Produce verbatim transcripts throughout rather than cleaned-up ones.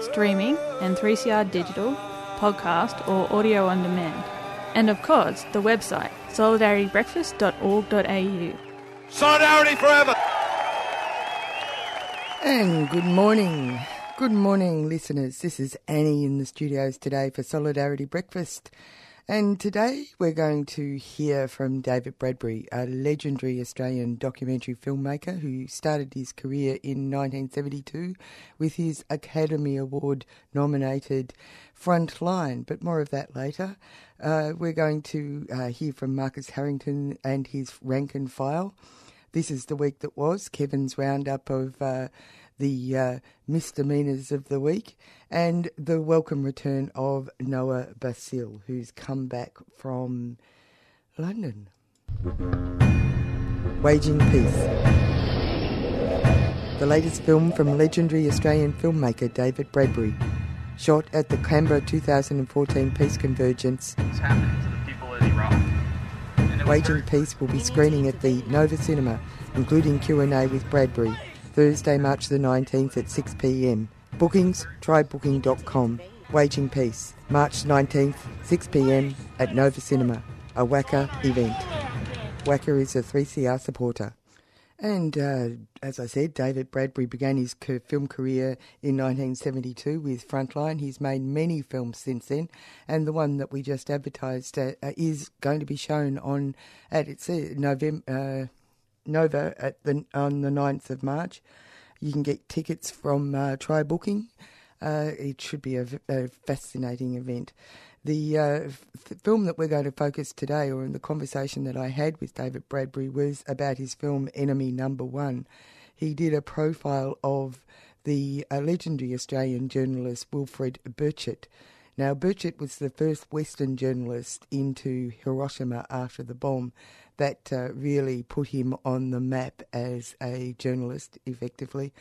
streaming and three C R digital, podcast or audio on demand. And of course, the website, solidarity breakfast dot org dot a u. Solidarity forever! And good morning. Good morning, listeners. This is Annie in the studios today for Solidarity Breakfast. And today we're going to hear from David Bradbury, a legendary Australian documentary filmmaker who started his career in nineteen seventy-two with his Academy Award-nominated Frontline, but more of that later. Uh, we're going to uh, hear from Marcus Harrington and his rank and file. This is the week that was, Kevin's roundup of... Uh, the uh, misdemeanors of the week, and the welcome return of Noah Basile, who's come back from London. Waging Peace. The latest film from legendary Australian filmmaker David Bradbury, shot at the Canberra two thousand fourteen Peace Convergence. What's happening to the people in Iraq? Waging Peace will be screening at the Nova Cinema, including Q and A with Bradbury, Thursday, March the nineteenth at six p m. Bookings, try booking dot com. Waging Peace, March nineteenth, six p m at Nova Cinema, a W A C A event. W A C A is a three C R supporter. And uh, as I said, David Bradbury began his film career in nineteen seventy-two with Frontline. He's made many films since then, and the one that we just advertised uh, is going to be shown on at its uh, November... Uh, Nova at the on the ninth of March. You can get tickets from uh, Try Booking. Uh, it should be a, a fascinating event. The uh, f- film that we're going to focus today, or in the conversation that I had with David Bradbury, was about his film Enemy Number One. He did a profile of the uh, legendary Australian journalist Wilfred Burchett. Now, Burchett was the first Western journalist into Hiroshima after the bomb. That uh, really put him on the map as a journalist, effectively.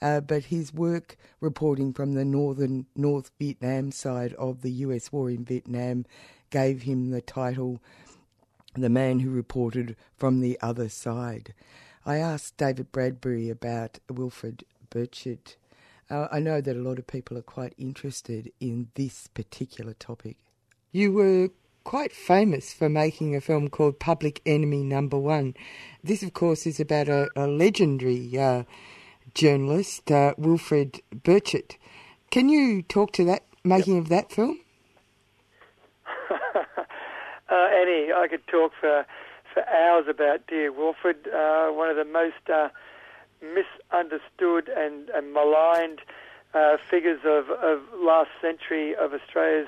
Uh, but his work reporting from the northern North Vietnam side of the U S war in Vietnam gave him the title, The Man Who Reported from the Other Side. I asked David Bradbury about Wilfred Burchett. Uh, I know that a lot of people are quite interested in this particular topic. You were quite famous for making a film called Public Enemy Number One. This, of course, is about a, a legendary uh, journalist, uh, Wilfred Burchett. Can you talk to that making yep. of that film? uh, Annie, I could talk for for hours about dear Wilfred, uh, one of the most uh, misunderstood and, and maligned uh, figures of, of last century of Australia's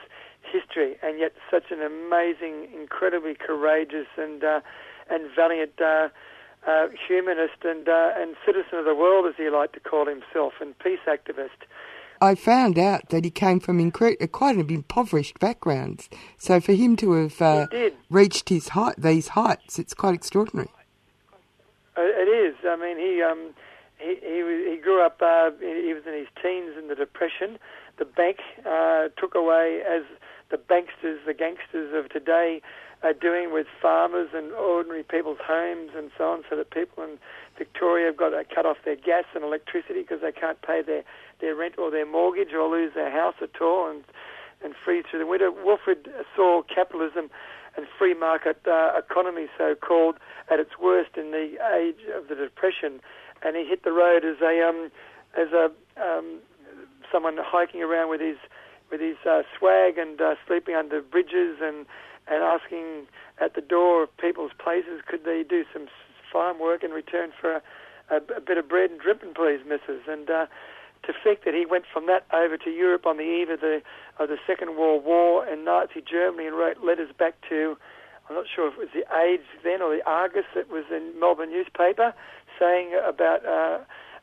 history, and yet such an amazing, incredibly courageous and uh, and valiant uh, uh, humanist and uh, and citizen of the world, as he liked to call himself, and peace activist. I found out that he came from incre- quite an impoverished background, so for him to have uh, reached his height, these heights, it's quite extraordinary. It is. I mean, he um, he, he he grew up. Uh, he was in his teens in the Depression. The bank uh, took away as the banksters, the gangsters of today are doing with farmers and ordinary people's homes and so on, so that people in Victoria have got to cut off their gas and electricity because they can't pay their, their rent or their mortgage or lose their house at all and, and freeze through the winter. Wilfred saw capitalism and free market uh, economy, so-called, at its worst in the age of the Depression, and he hit the road as a um, as a um, someone hiking around with his with his uh, swag and uh, sleeping under bridges and, and asking at the door of people's places, could they do some farm work in return for a, a, a bit of bread and dripping, please, missus? And uh, to think that he went from that over to Europe on the eve of the, of the Second World War and Nazi Germany and wrote letters back to, I'm not sure if it was the Age then or the Argus that was in Melbourne newspaper, saying about uh,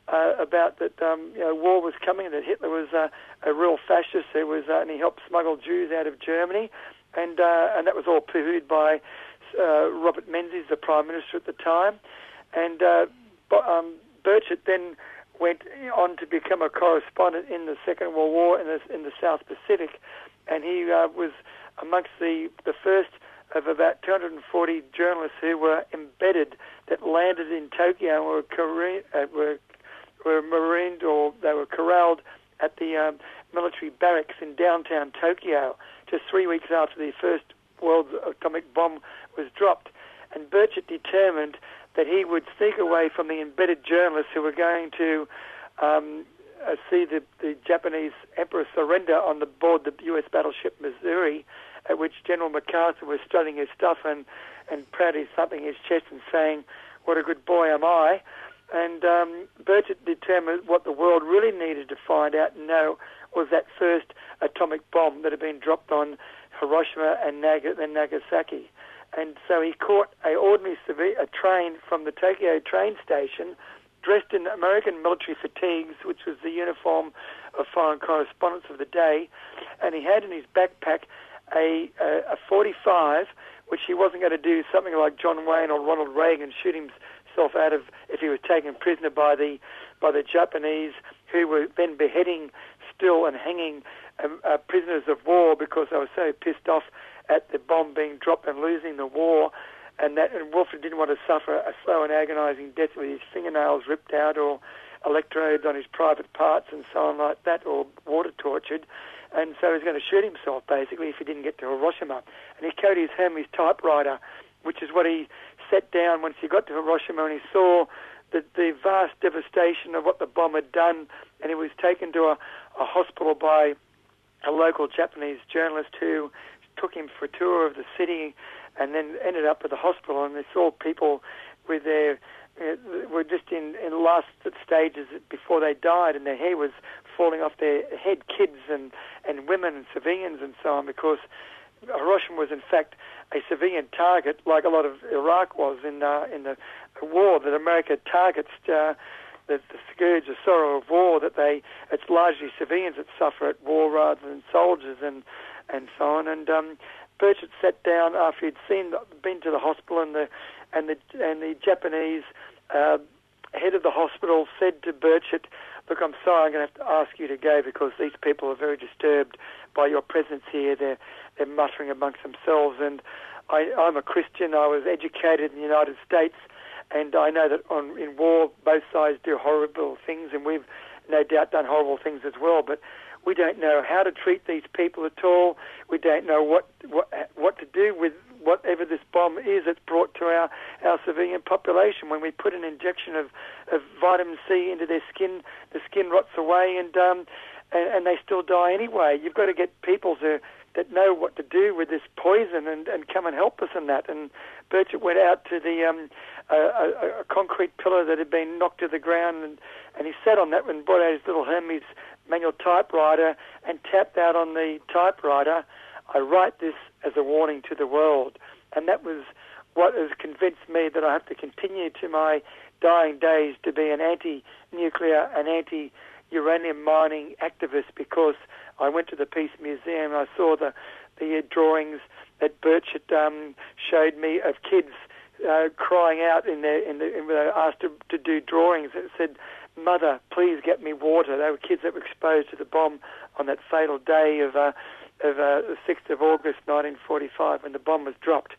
uh, about that um, you know, war was coming, that Hitler was uh, a real fascist, who was uh, and he helped smuggle Jews out of Germany, and uh, and that was all pooh-poohed by uh, Robert Menzies, the Prime Minister at the time, and uh, um, Burchett then went on to become a correspondent in the Second World War in the, in the South Pacific, and he uh, was amongst the the first of about two hundred forty journalists who were embedded that landed in Tokyo and were, careen, uh, were, were marooned, or they were corralled at the um, military barracks in downtown Tokyo just three weeks after the first world atomic bomb was dropped. And Burchett determined that he would sneak away from the embedded journalists who were going to um, uh, see the, the Japanese emperor surrender on the board the U S battleship Missouri, at which General MacArthur was strutting his stuff and, and proudly thumping his chest and saying, "What a good boy am I." And um, Burchett determined what the world really needed to find out and know was that first atomic bomb that had been dropped on Hiroshima and, Nag- and Nagasaki. And so he caught a ordinary civil- a train from the Tokyo train station, dressed in American military fatigues, which was the uniform of foreign correspondents of the day, and he had in his backpack A, a forty-five, which he wasn't going to do something like John Wayne or Ronald Reagan, shoot himself out of if he was taken prisoner by the by the Japanese, who were then beheading still and hanging um, uh, prisoners of war because they were so pissed off at the bomb being dropped and losing the war, and that and Wilfred didn't want to suffer a slow and agonising death with his fingernails ripped out or electrodes on his private parts and so on like that, or water tortured. And so he was going to shoot himself, basically, if he didn't get to Hiroshima. And he carried his Hermes typewriter, which is what he set down once he got to Hiroshima, and he saw the, the vast devastation of what the bomb had done, and he was taken to a, a hospital by a local Japanese journalist who took him for a tour of the city and then ended up at the hospital, and they saw people with their... were just in, in last stages before they died, and their hair was falling off their head, kids and, and women and civilians and so on, because Hiroshima was in fact a civilian target, like a lot of Iraq was in uh, in the war, that America targets uh, the, the scourge, the sorrow of war, that they it's largely civilians that suffer at war rather than soldiers and, and so on. And um, Burchett sat down after he'd seen been to the hospital, and the and the and the Japanese uh, head of the hospital said to Burchett, "Look, I'm sorry, I'm going to have to ask you to go because these people are very disturbed by your presence here. They're they're muttering amongst themselves, and I, I'm a Christian. I was educated in the United States, and I know that on, in war both sides do horrible things, and we've no doubt done horrible things as well, but we don't know how to treat these people at all. We don't know what what, what to do with whatever this bomb is that's brought to our, our civilian population. When we put an injection of, of vitamin C into their skin, the skin rots away, and um and, and they still die anyway. You've got to get people to, that know what to do with this poison and, and come and help us in that." And Burchett went out to the um, a, a, a concrete pillar that had been knocked to the ground, and, and he sat on that and brought out his little Hermes manual typewriter and tapped out on the typewriter, "I write this as a warning to the world." And that was what has convinced me that I have to continue to my dying days to be an anti-nuclear and anti-uranium mining activist, because I went to the Peace Museum and I saw the, the drawings that Burchett um, showed me of kids uh, crying out in their, in the, in their, asked to, to do drawings that said, "Mother, please get me water." They were kids that were exposed to the bomb on that fatal day of uh, of uh, the sixth of August nineteen forty-five when the bomb was dropped.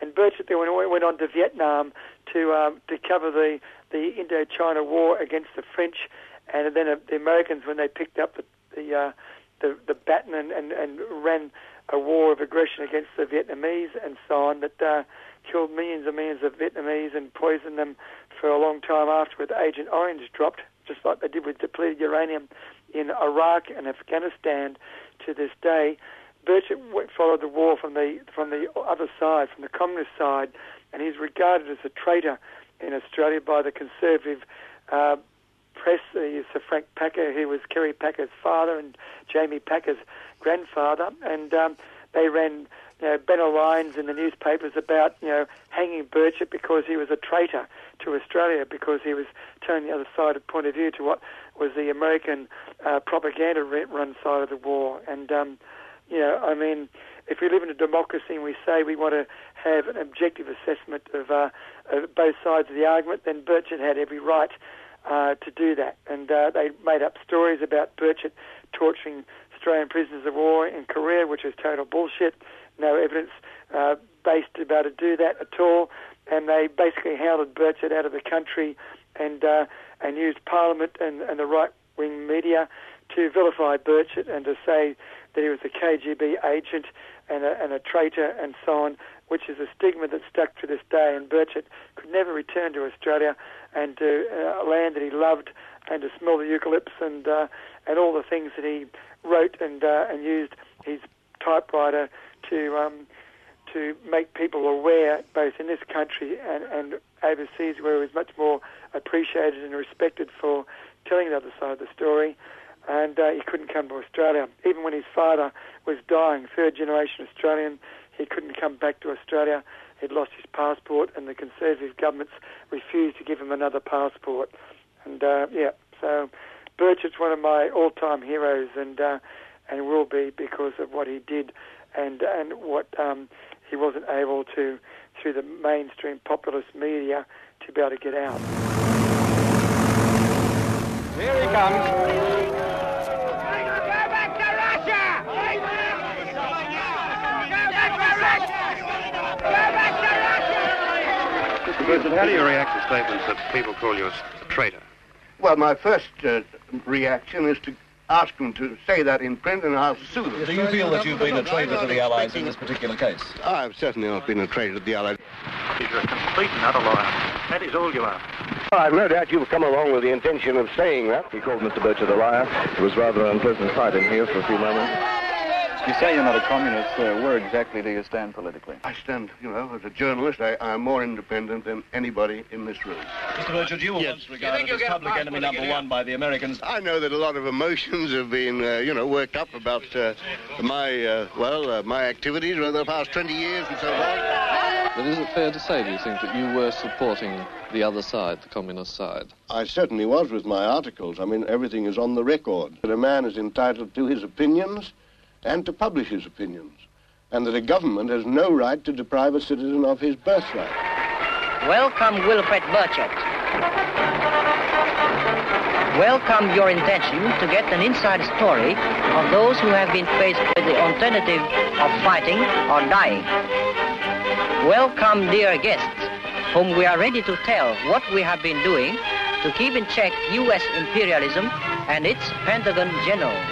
And Burchett then went on to Vietnam to um, to cover the, the Indochina War against the French, and then uh, the Americans, when they picked up the the, uh, the, the baton and, and, and ran a war of aggression against the Vietnamese and so on, that uh, killed millions and millions of Vietnamese and poisoned them for a long time after, with Agent Orange dropped, just like they did with depleted uranium in Iraq and Afghanistan to this day. Burchett followed the war from the from the other side, from the communist side, and he's regarded as a traitor in Australia by the conservative uh, press. He's Sir Frank Packer, who was Kerry Packer's father and Jamie Packer's grandfather, and um, they ran you know, banner lines in the newspapers about you know hanging Burchett because he was a traitor to Australia, because he was turning the other side of point of view to what was the American uh, propaganda-run side of the war, and. Um, You know, I mean, if we live in a democracy and we say we want to have an objective assessment of, uh, of both sides of the argument, then Burchett had every right uh, to do that. And uh, they made up stories about Burchett torturing Australian prisoners of war in Korea, which is total bullshit, no evidence uh, based about to do that at all. And they basically hounded Burchett out of the country and, uh, and used Parliament and, and the right-wing media to vilify Burchett and to say that he was a K G B agent and a, and a traitor and so on, which is a stigma that stuck to this day. And Burchett could never return to Australia and to uh, a land that he loved and to smell the eucalypts and uh, and all the things that he wrote and uh, and used his typewriter to um, to make people aware, both in this country and, and overseas, where he was much more appreciated and respected for telling the other side of the story. And uh, he couldn't come to Australia. Even when his father was dying, third-generation Australian, he couldn't come back to Australia. He'd lost his passport, and the Conservative governments refused to give him another passport. And, uh, yeah, so Burchett's one of my all-time heroes, and uh, and will be, because of what he did and, and what um, he wasn't able to, through the mainstream populist media, to be able to get out. Here he comes. Mister Burchett, how do you react to statements that people call you a traitor? Well, my first uh, reaction is to ask them to say that in print, and I'll sue them. Do you feel that you've been a traitor to the Allies in this particular case? I've certainly not been a traitor to the Allies. You're a complete and utter liar. That is all you are. I've no doubt you've come along with the intention of saying that. You called Mister Burchett a liar. It was rather an unpleasant sight in here for a few moments. You say you're not a communist. Uh, where exactly do you stand politically? I stand, you know, as a journalist, I, I'm more independent than anybody in this room. Mister Burchett, you were yes. once regarded as public enemy number one by the Americans. I know that a lot of emotions have been, uh, you know, worked up about uh, my, uh, well, uh, my activities over the past twenty years and so forth. But is it fair to say, do you think, that you were supporting the other side, the communist side? I certainly was, with my articles. I mean, everything is on the record. That a man is entitled to his opinions and to publish his opinions, and that a government has no right to deprive a citizen of his birthright. Welcome, Wilfred Burchett. Welcome your intention to get an inside story of those who have been faced with the alternative of fighting or dying. Welcome, dear guests, whom we are ready to tell what we have been doing to keep in check U S imperialism and its Pentagon generals.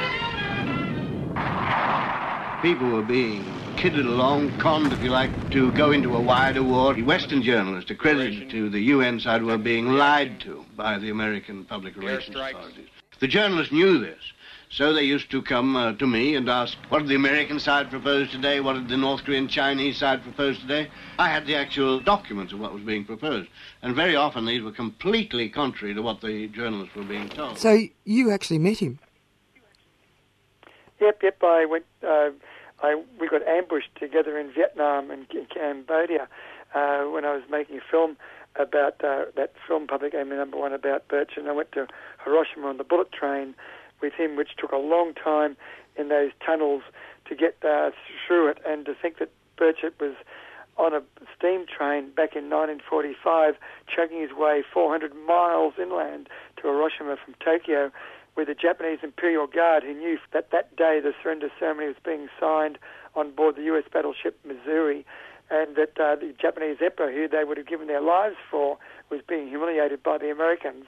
People were being kidded along, conned, if you like, to go into a wider war. Western journalists accredited to the U N side were being lied to by the American public relations authorities. The journalists knew this, so they used to come uh, to me and ask, what did the American side propose today? What did the North Korean Chinese side propose today? I had the actual documents of what was being proposed, and very often these were completely contrary to what the journalists were being told. So you actually met him? Yep, yep, I went... Uh, I, we got ambushed together in Vietnam and in Cambodia uh, when I was making a film about uh, that film, Public Enemy Number One, about Burchett. And I went to Hiroshima on the bullet train with him, which took a long time in those tunnels to get uh, through it. And to think that Burchett was on a steam train back in nineteen forty-five, chugging his way four hundred miles inland to Hiroshima from Tokyo, with the Japanese Imperial Guard, who knew that that day the surrender ceremony was being signed on board the U S battleship Missouri, and that uh, the Japanese emperor, who they would have given their lives for, was being humiliated by the Americans.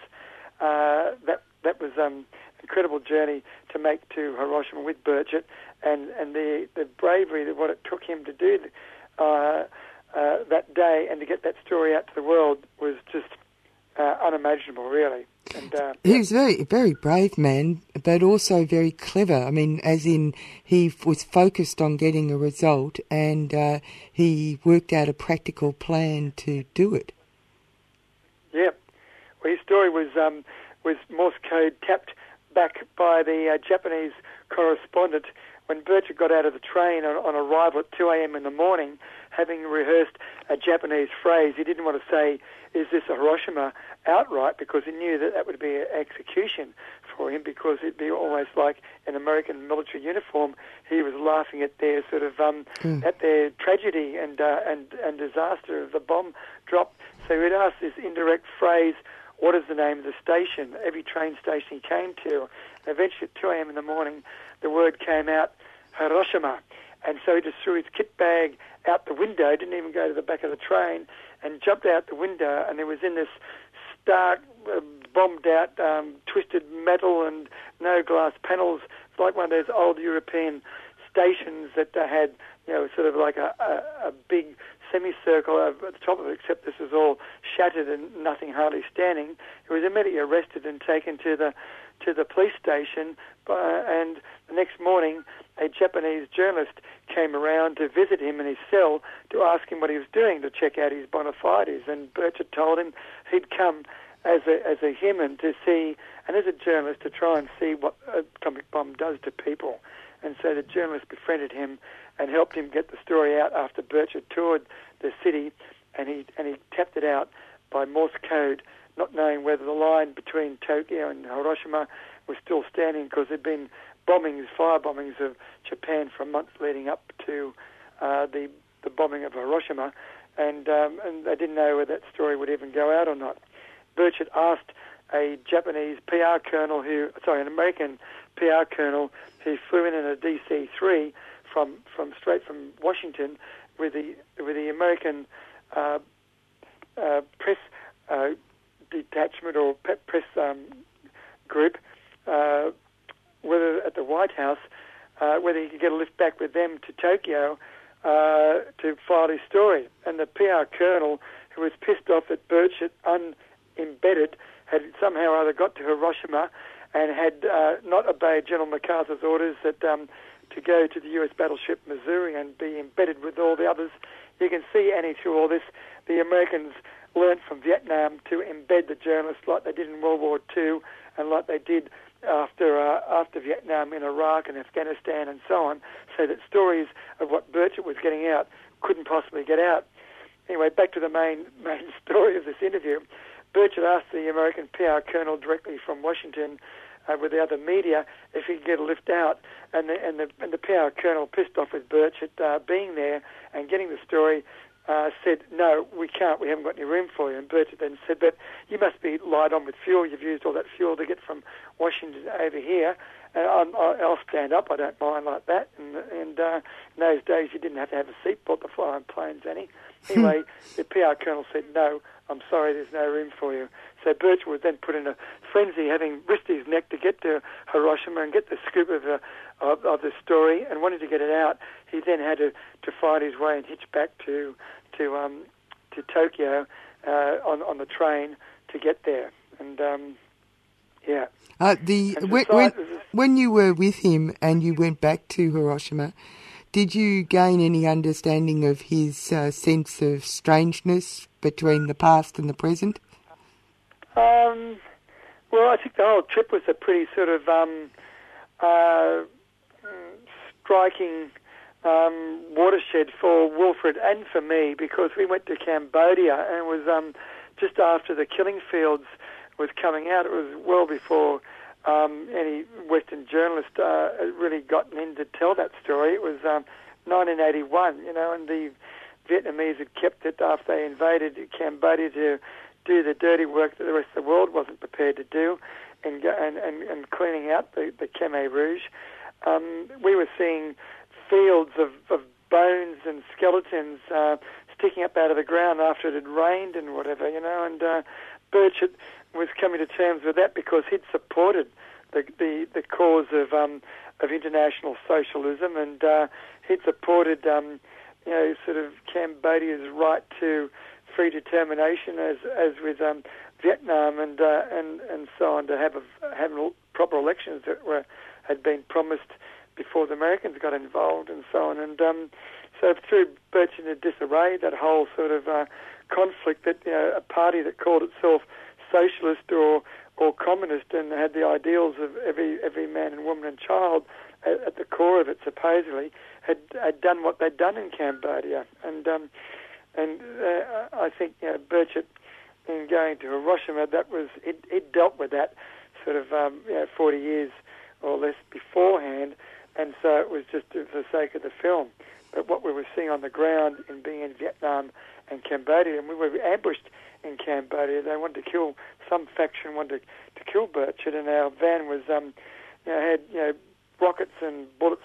Uh, that that was um, an incredible journey to make to Hiroshima with Burchett, and, and the, the bravery that what it took him to do uh, uh, that day and to get that story out to the world was just uh, unimaginable, really. And, uh, he was a very, very brave man, but also very clever. I mean, as in, he was focused on getting a result, and uh, he worked out a practical plan to do it. Yeah. Well, his story was um, was Morse code tapped back by the uh, Japanese correspondent when Burchett got out of the train on, on arrival at two a.m. in the morning, having rehearsed a Japanese phrase. He didn't want to say, "Is this a Hiroshima?" outright, because he knew that that would be an execution for him, because it'd be almost like an American military uniform. He was laughing at their sort of um, mm. at their tragedy and uh, and and disaster of the bomb drop. So he'd asked this indirect phrase, "What is the name of the station?" Every train station he came to. Eventually, at two a.m. in the morning, the word came out, Hiroshima. And so he just threw his kit bag out the window, didn't even go to the back of the train, and jumped out the window, and there was in this stark, uh, bombed-out, um, twisted metal and no glass panels, like one of those old European stations that uh, had, you know, sort of like a, a, a big semicircle at the top of it, except this was all shattered and nothing hardly standing. He was immediately arrested and taken to the to the police station, uh, and the next morning a Japanese journalist came around to visit him in his cell to ask him what he was doing, to check out his bona fides, and Burchett told him he'd come as a as a human to see, and as a journalist to try and see what atomic bomb does to people. And so the journalist befriended him and helped him get the story out after Burchett toured the city, and he and he tapped it out by Morse code, not knowing whether the line between Tokyo and Hiroshima was still standing, because there'd been bombings, fire bombings of Japan for months leading up to uh, the the bombing of Hiroshima, and um, and they didn't know whether that story would even go out or not. Burchett asked a Japanese P R colonel who, sorry, an American P R colonel who flew in in a D C three from from straight from Washington with the with the American uh, uh, press uh, detachment or pe- press um, group, uh, whether at the White House, uh, whether he could get a lift back with them to Tokyo uh, to file his story. And the P R colonel, who was pissed off that Burchett unembedded had somehow or other got to Hiroshima and had uh, not obeyed General MacArthur's orders that um, to go to the U S battleship Missouri and be embedded with all the others. You can see, Annie, through all this, the Americans learned from Vietnam to embed the journalists like they did in World War Two and like they did after uh, after Vietnam in Iraq and Afghanistan and so on, so that stories of what Burchett was getting out couldn't possibly get out. Anyway, back to the main main story of this interview. Burchett asked the American P R colonel directly from Washington uh, with the other media if he could get a lift out, and the, and the, and the P R colonel, pissed off with Burchett uh, being there and getting the story, uh, said, "No, we can't, we haven't got any room for you." And Burchett then said, "But you must be light on with fuel, you've used all that fuel to get from Washington over here, and I'm, I'll stand up, I don't mind like that." And, and uh, in those days you didn't have to have a seatbelt to fly on planes, Annie. Anyway, the P R colonel said, "No, I'm sorry, there's no room for you." So Burchett was then put in a frenzy, having risked his neck to get to Hiroshima and get the scoop of the, of, of the story, and wanted to get it out. He then had to, to find his way and hitch back to to um, to Tokyo uh, on on the train to get there. And um, yeah, uh, the and when, when, when you were with him and you went back to Hiroshima, did you gain any understanding of his uh, sense of strangeness between the past and the present? Um, well, I think the whole trip was a pretty sort of um, uh, striking um, watershed for Wilfred and for me, because we went to Cambodia, and it was um, just after the killing fields was coming out. It was well before Um, any Western journalist uh, really gotten in to tell that story. It was um, nineteen eighty-one, you know, and the Vietnamese had kept it after they invaded Cambodia to do the dirty work that the rest of the world wasn't prepared to do, and and, and, and cleaning out the, the Khmer Rouge. Um, we were seeing fields of, of bones and skeletons uh, sticking up out of the ground after it had rained and whatever, you know, and uh, Burchett was coming to terms with that, because he'd supported the the, the cause of um, of international socialism, and uh, he'd supported um, you know sort of Cambodia's right to free determination, as as with um, Vietnam and uh, and and so on to have a, have proper elections that were had been promised before the Americans got involved and so on. And um, so through Burchett into disarray, that whole sort of uh, conflict that, you know, a party that called itself socialist or or communist and had the ideals of every every man and woman and child at, at the core of it, supposedly, had, had done what they'd done in Cambodia. And um, and uh, I think, you know, Burchett, in going to Hiroshima, that was it, it dealt with that sort of um, you know, forty years or less beforehand, and so it was just for the sake of the film. But what we were seeing on the ground in being in Vietnam and Cambodia, and we were ambushed in Cambodia. They wanted to kill, some faction wanted to, to kill Burchett, and our van was um, you know, had you know rockets and bullets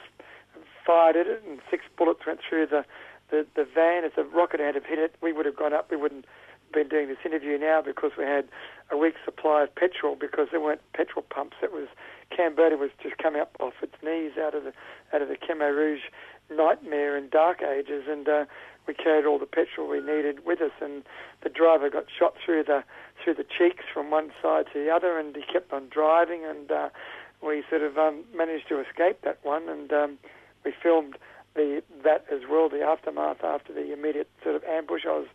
fired at it, and six bullets went through the, the, the van. If the rocket had have hit it, we would have gone up. We wouldn't been doing this interview now because we had a week's supply of petrol, because there weren't petrol pumps. It was Cambodia was just coming up off its knees out of the out of the Khmer Rouge nightmare and dark ages, and uh, we carried all the petrol we needed with us. And the driver got shot through the through the cheeks from one side to the other, and he kept on driving, and uh, we sort of um, managed to escape that one, and um, we filmed the that as well, the aftermath after the immediate sort of ambush. I was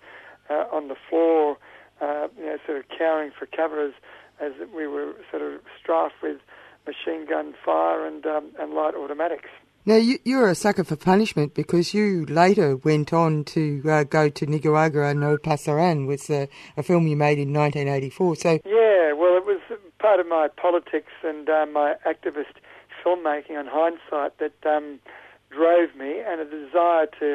Uh, on the floor, uh, you know, sort of cowering for cover as, as we were sort of strafed with machine gun fire and um, and light automatics. Now, you, you were a sucker for punishment, because you later went on to uh, go to Nicaragua, and No Pasaran was a, a film you made in nineteen eighty-four. So yeah, well, it was part of my politics and uh, my activist filmmaking on hindsight that um, drove me, and a desire to...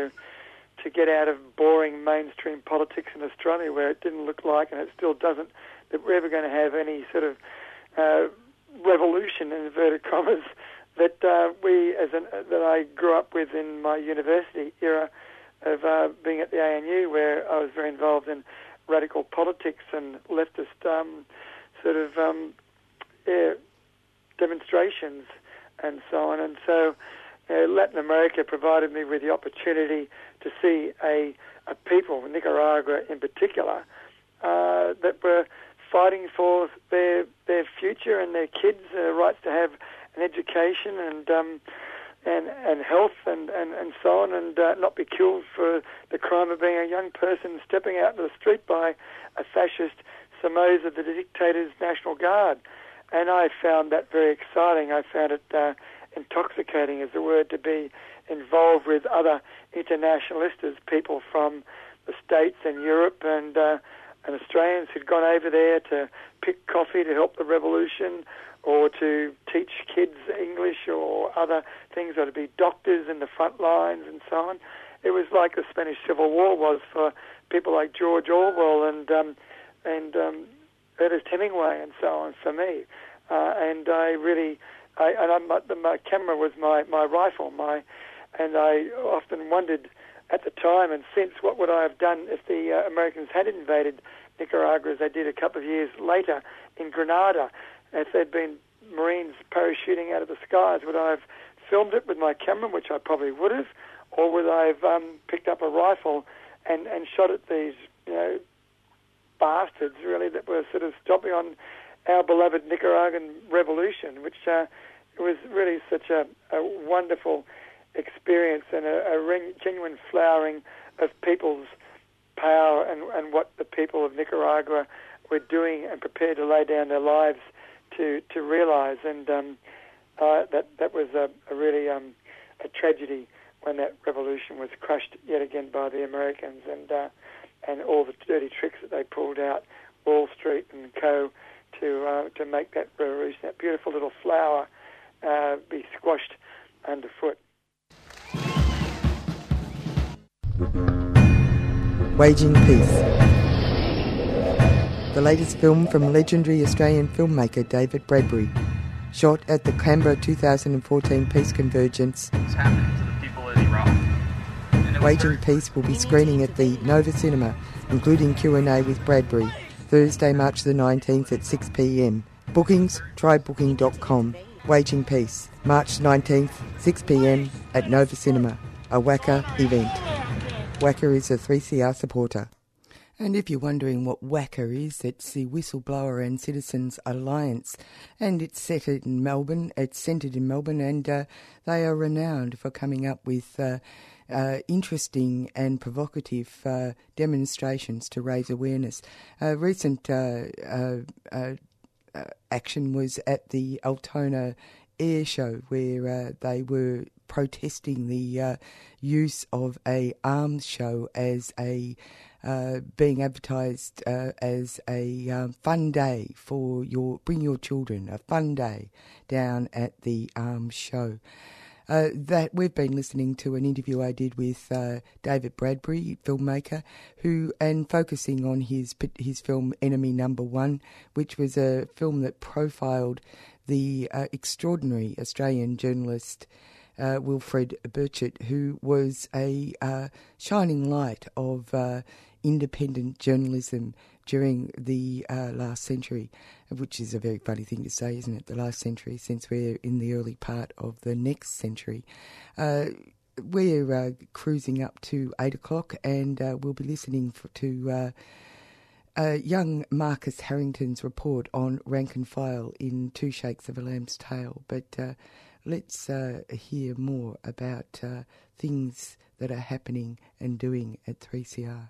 to get out of boring mainstream politics in Australia, where it didn't look like, and it still doesn't, that we're ever going to have any sort of uh, revolution, in inverted commas, that uh, we, as an, that I grew up with in my university era of uh, being at the A N U, where I was very involved in radical politics and leftist um, sort of um, yeah, demonstrations and so on. And so Uh, Latin America provided me with the opportunity to see a, a people, Nicaragua in particular, uh, that were fighting for their their future and their kids' uh, rights to have an education and um, and and health and, and, and so on, and uh, not be killed for the crime of being a young person stepping out into the street by a fascist Somoza, the dictator's National Guard. And I found that very exciting. I found it... Uh, intoxicating is the word, to be involved with other internationalists, people from the States and Europe and, uh, and Australians who'd gone over there to pick coffee to help the revolution, or to teach kids English or other things, or to be doctors in the front lines and so on. It was like the Spanish Civil War was for people like George Orwell and um, and um, Ernest Hemingway and so on for me. Uh, and I really... I, and I'm, my, my camera was my, my rifle, my, and I often wondered at the time and since, what would I have done if the uh, Americans had invaded Nicaragua as they did a couple of years later in Grenada? If there'd been Marines parachuting out of the skies, would I have filmed it with my camera, which I probably would have, or would I have um, picked up a rifle and, and shot at these, you know, bastards, really, that were sort of stopping on our beloved Nicaraguan revolution, which uh, was really such a, a wonderful experience and a, a ring, genuine flowering of people's power and, and what the people of Nicaragua were doing and prepared to lay down their lives to to realise. And um, uh, that that was a, a really um, a tragedy when that revolution was crushed yet again by the Americans and uh, and all the dirty tricks that they pulled out, Wall Street and co. to uh, to make that revolution, that beautiful little flower, uh, be squashed underfoot. Waging Peace. The latest film from legendary Australian filmmaker David Bradbury, shot at the Canberra two thousand fourteen Peace Convergence. It's happening to the people in Iraq. Waging Peace will be screening at the Nova Cinema, including Q and A with Bradbury, Thursday, March the nineteenth at six p m. Bookings, try booking dot com. Waging Peace, March nineteenth, six p m at Nova Cinema, a W A C A event. W A C A is a three C R supporter. And if you're wondering what WACA is, it's the Whistleblower and Citizens Alliance, and it's set in Melbourne. It's centred in Melbourne, and uh, they are renowned for coming up with uh, uh, interesting and provocative uh, demonstrations to raise awareness. A uh, recent uh, uh, uh, action was at the Altona Air Show, where uh, they were protesting the uh, use of a arms show as a uh, being advertised uh, as a um, fun day for your bring your children, a fun day down at the arms show. Uh, that we've been listening to an interview I did with uh, David Bradbury, filmmaker, who and focusing on his his film Enemy Number One, which was a film that profiled the uh, extraordinary Australian journalist. Uh, Wilfred Burchett, who was a uh, shining light of uh, independent journalism during the uh, last century, which is a very funny thing to say, isn't it? The last century, since we're in the early part of the next century. Uh, we're uh, cruising up to eight o'clock, and uh, we'll be listening for, to... Uh, Uh, young Marcus Harrington's report on rank and file in Two Shakes of a Lamb's Tail. But uh, let's uh, hear more about uh, things that are happening and doing at three C R.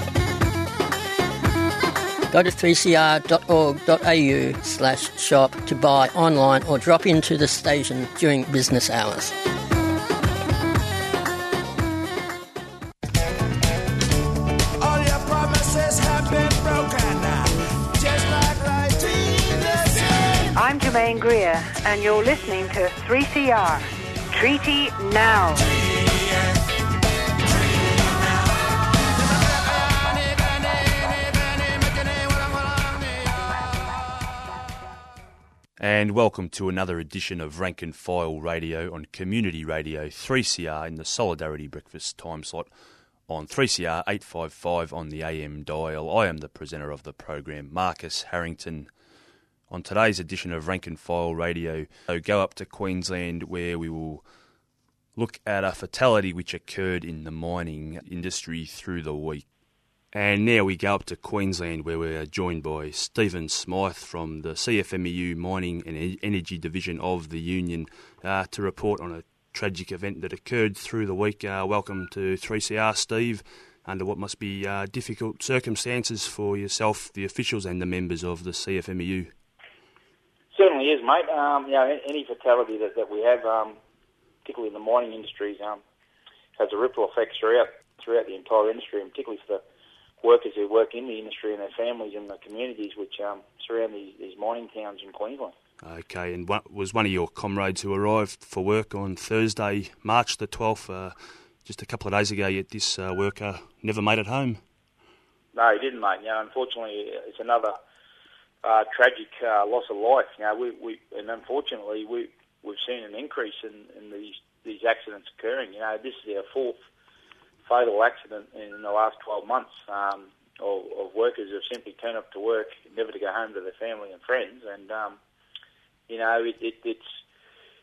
Go to three c r dot org.au slash shop to buy online or drop into the station during business hours. Greer, and you're listening to three C R. Treaty Now. And welcome to another edition of Rank and File Radio on Community Radio three C R in the Solidarity Breakfast time slot on three C R eight fifty-five on the A M dial. I am the presenter of the program, Marcus Harrington. On today's edition of Rank and File Radio, so go up to Queensland where we will look at a fatality which occurred in the mining industry through the week. And now we go up to Queensland where we are joined by Stephen Smyth from the C F M E U Mining and Energy Division of the Union uh, to report on a tragic event that occurred through the week. Uh, welcome to three C R, Steve. Under what must be uh, difficult circumstances for yourself, the officials and the members of the C F M E U. Certainly is, mate. Um, you know, any fatality that, that we have, um, particularly in the mining industries, um, has a ripple effect throughout throughout the entire industry, and particularly for the workers who work in the industry and their families and the communities which um, surround these, these mining towns in Queensland. Okay, and what, was one of your comrades who arrived for work on Thursday, March the twelfth, uh, just a couple of days ago, yet this uh, worker never made it home? No, he didn't, mate. You know, unfortunately, it's another... Uh, tragic uh, loss of life. You know, we, we and unfortunately we we've seen an increase in, in these these accidents occurring. You know, this is our fourth fatal accident in the last twelve months um, of, of workers who have simply turned up to work, never to go home to their family and friends. And um, you know, it, it, it's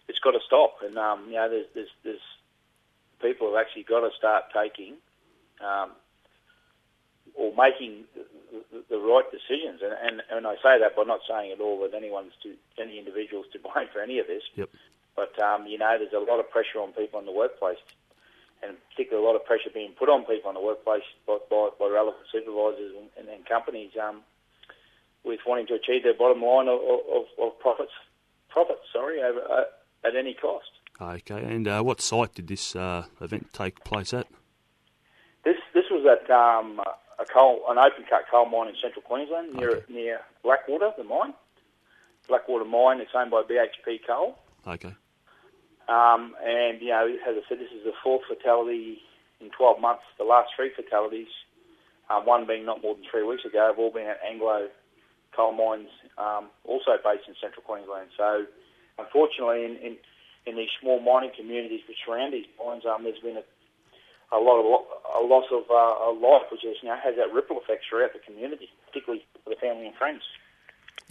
it's got to stop. And um, you know, there's, there's there's people have actually got to start taking um, or making. The, the right decisions, and, and and I say that by not saying at all that anyone's to any individual's to blame for any of this. Yep. But um, you know, there's a lot of pressure on people in the workplace, and particularly a lot of pressure being put on people in the workplace by by, by relevant supervisors and, and, and companies um, with wanting to achieve their bottom line of, of, of profits, profits. Sorry, over, uh, at any cost. Okay. And uh, what site did this uh, event take place at? This this was at. Um, A coal, an open-cut coal mine in central Queensland near okay. near Blackwater, the mine. Blackwater mine is owned by B H P Coal. Okay. Um, and, you know, as I said, this is the fourth fatality in twelve months. The last three fatalities um, one being not more than three weeks ago, have all been at Anglo coal mines, um, also based in central Queensland. So, unfortunately, in, in, in these small mining communities which surround these mines, um, there's been a A lot of a loss of uh, life, which is, you know, has that ripple effect throughout the community, particularly for the family and friends.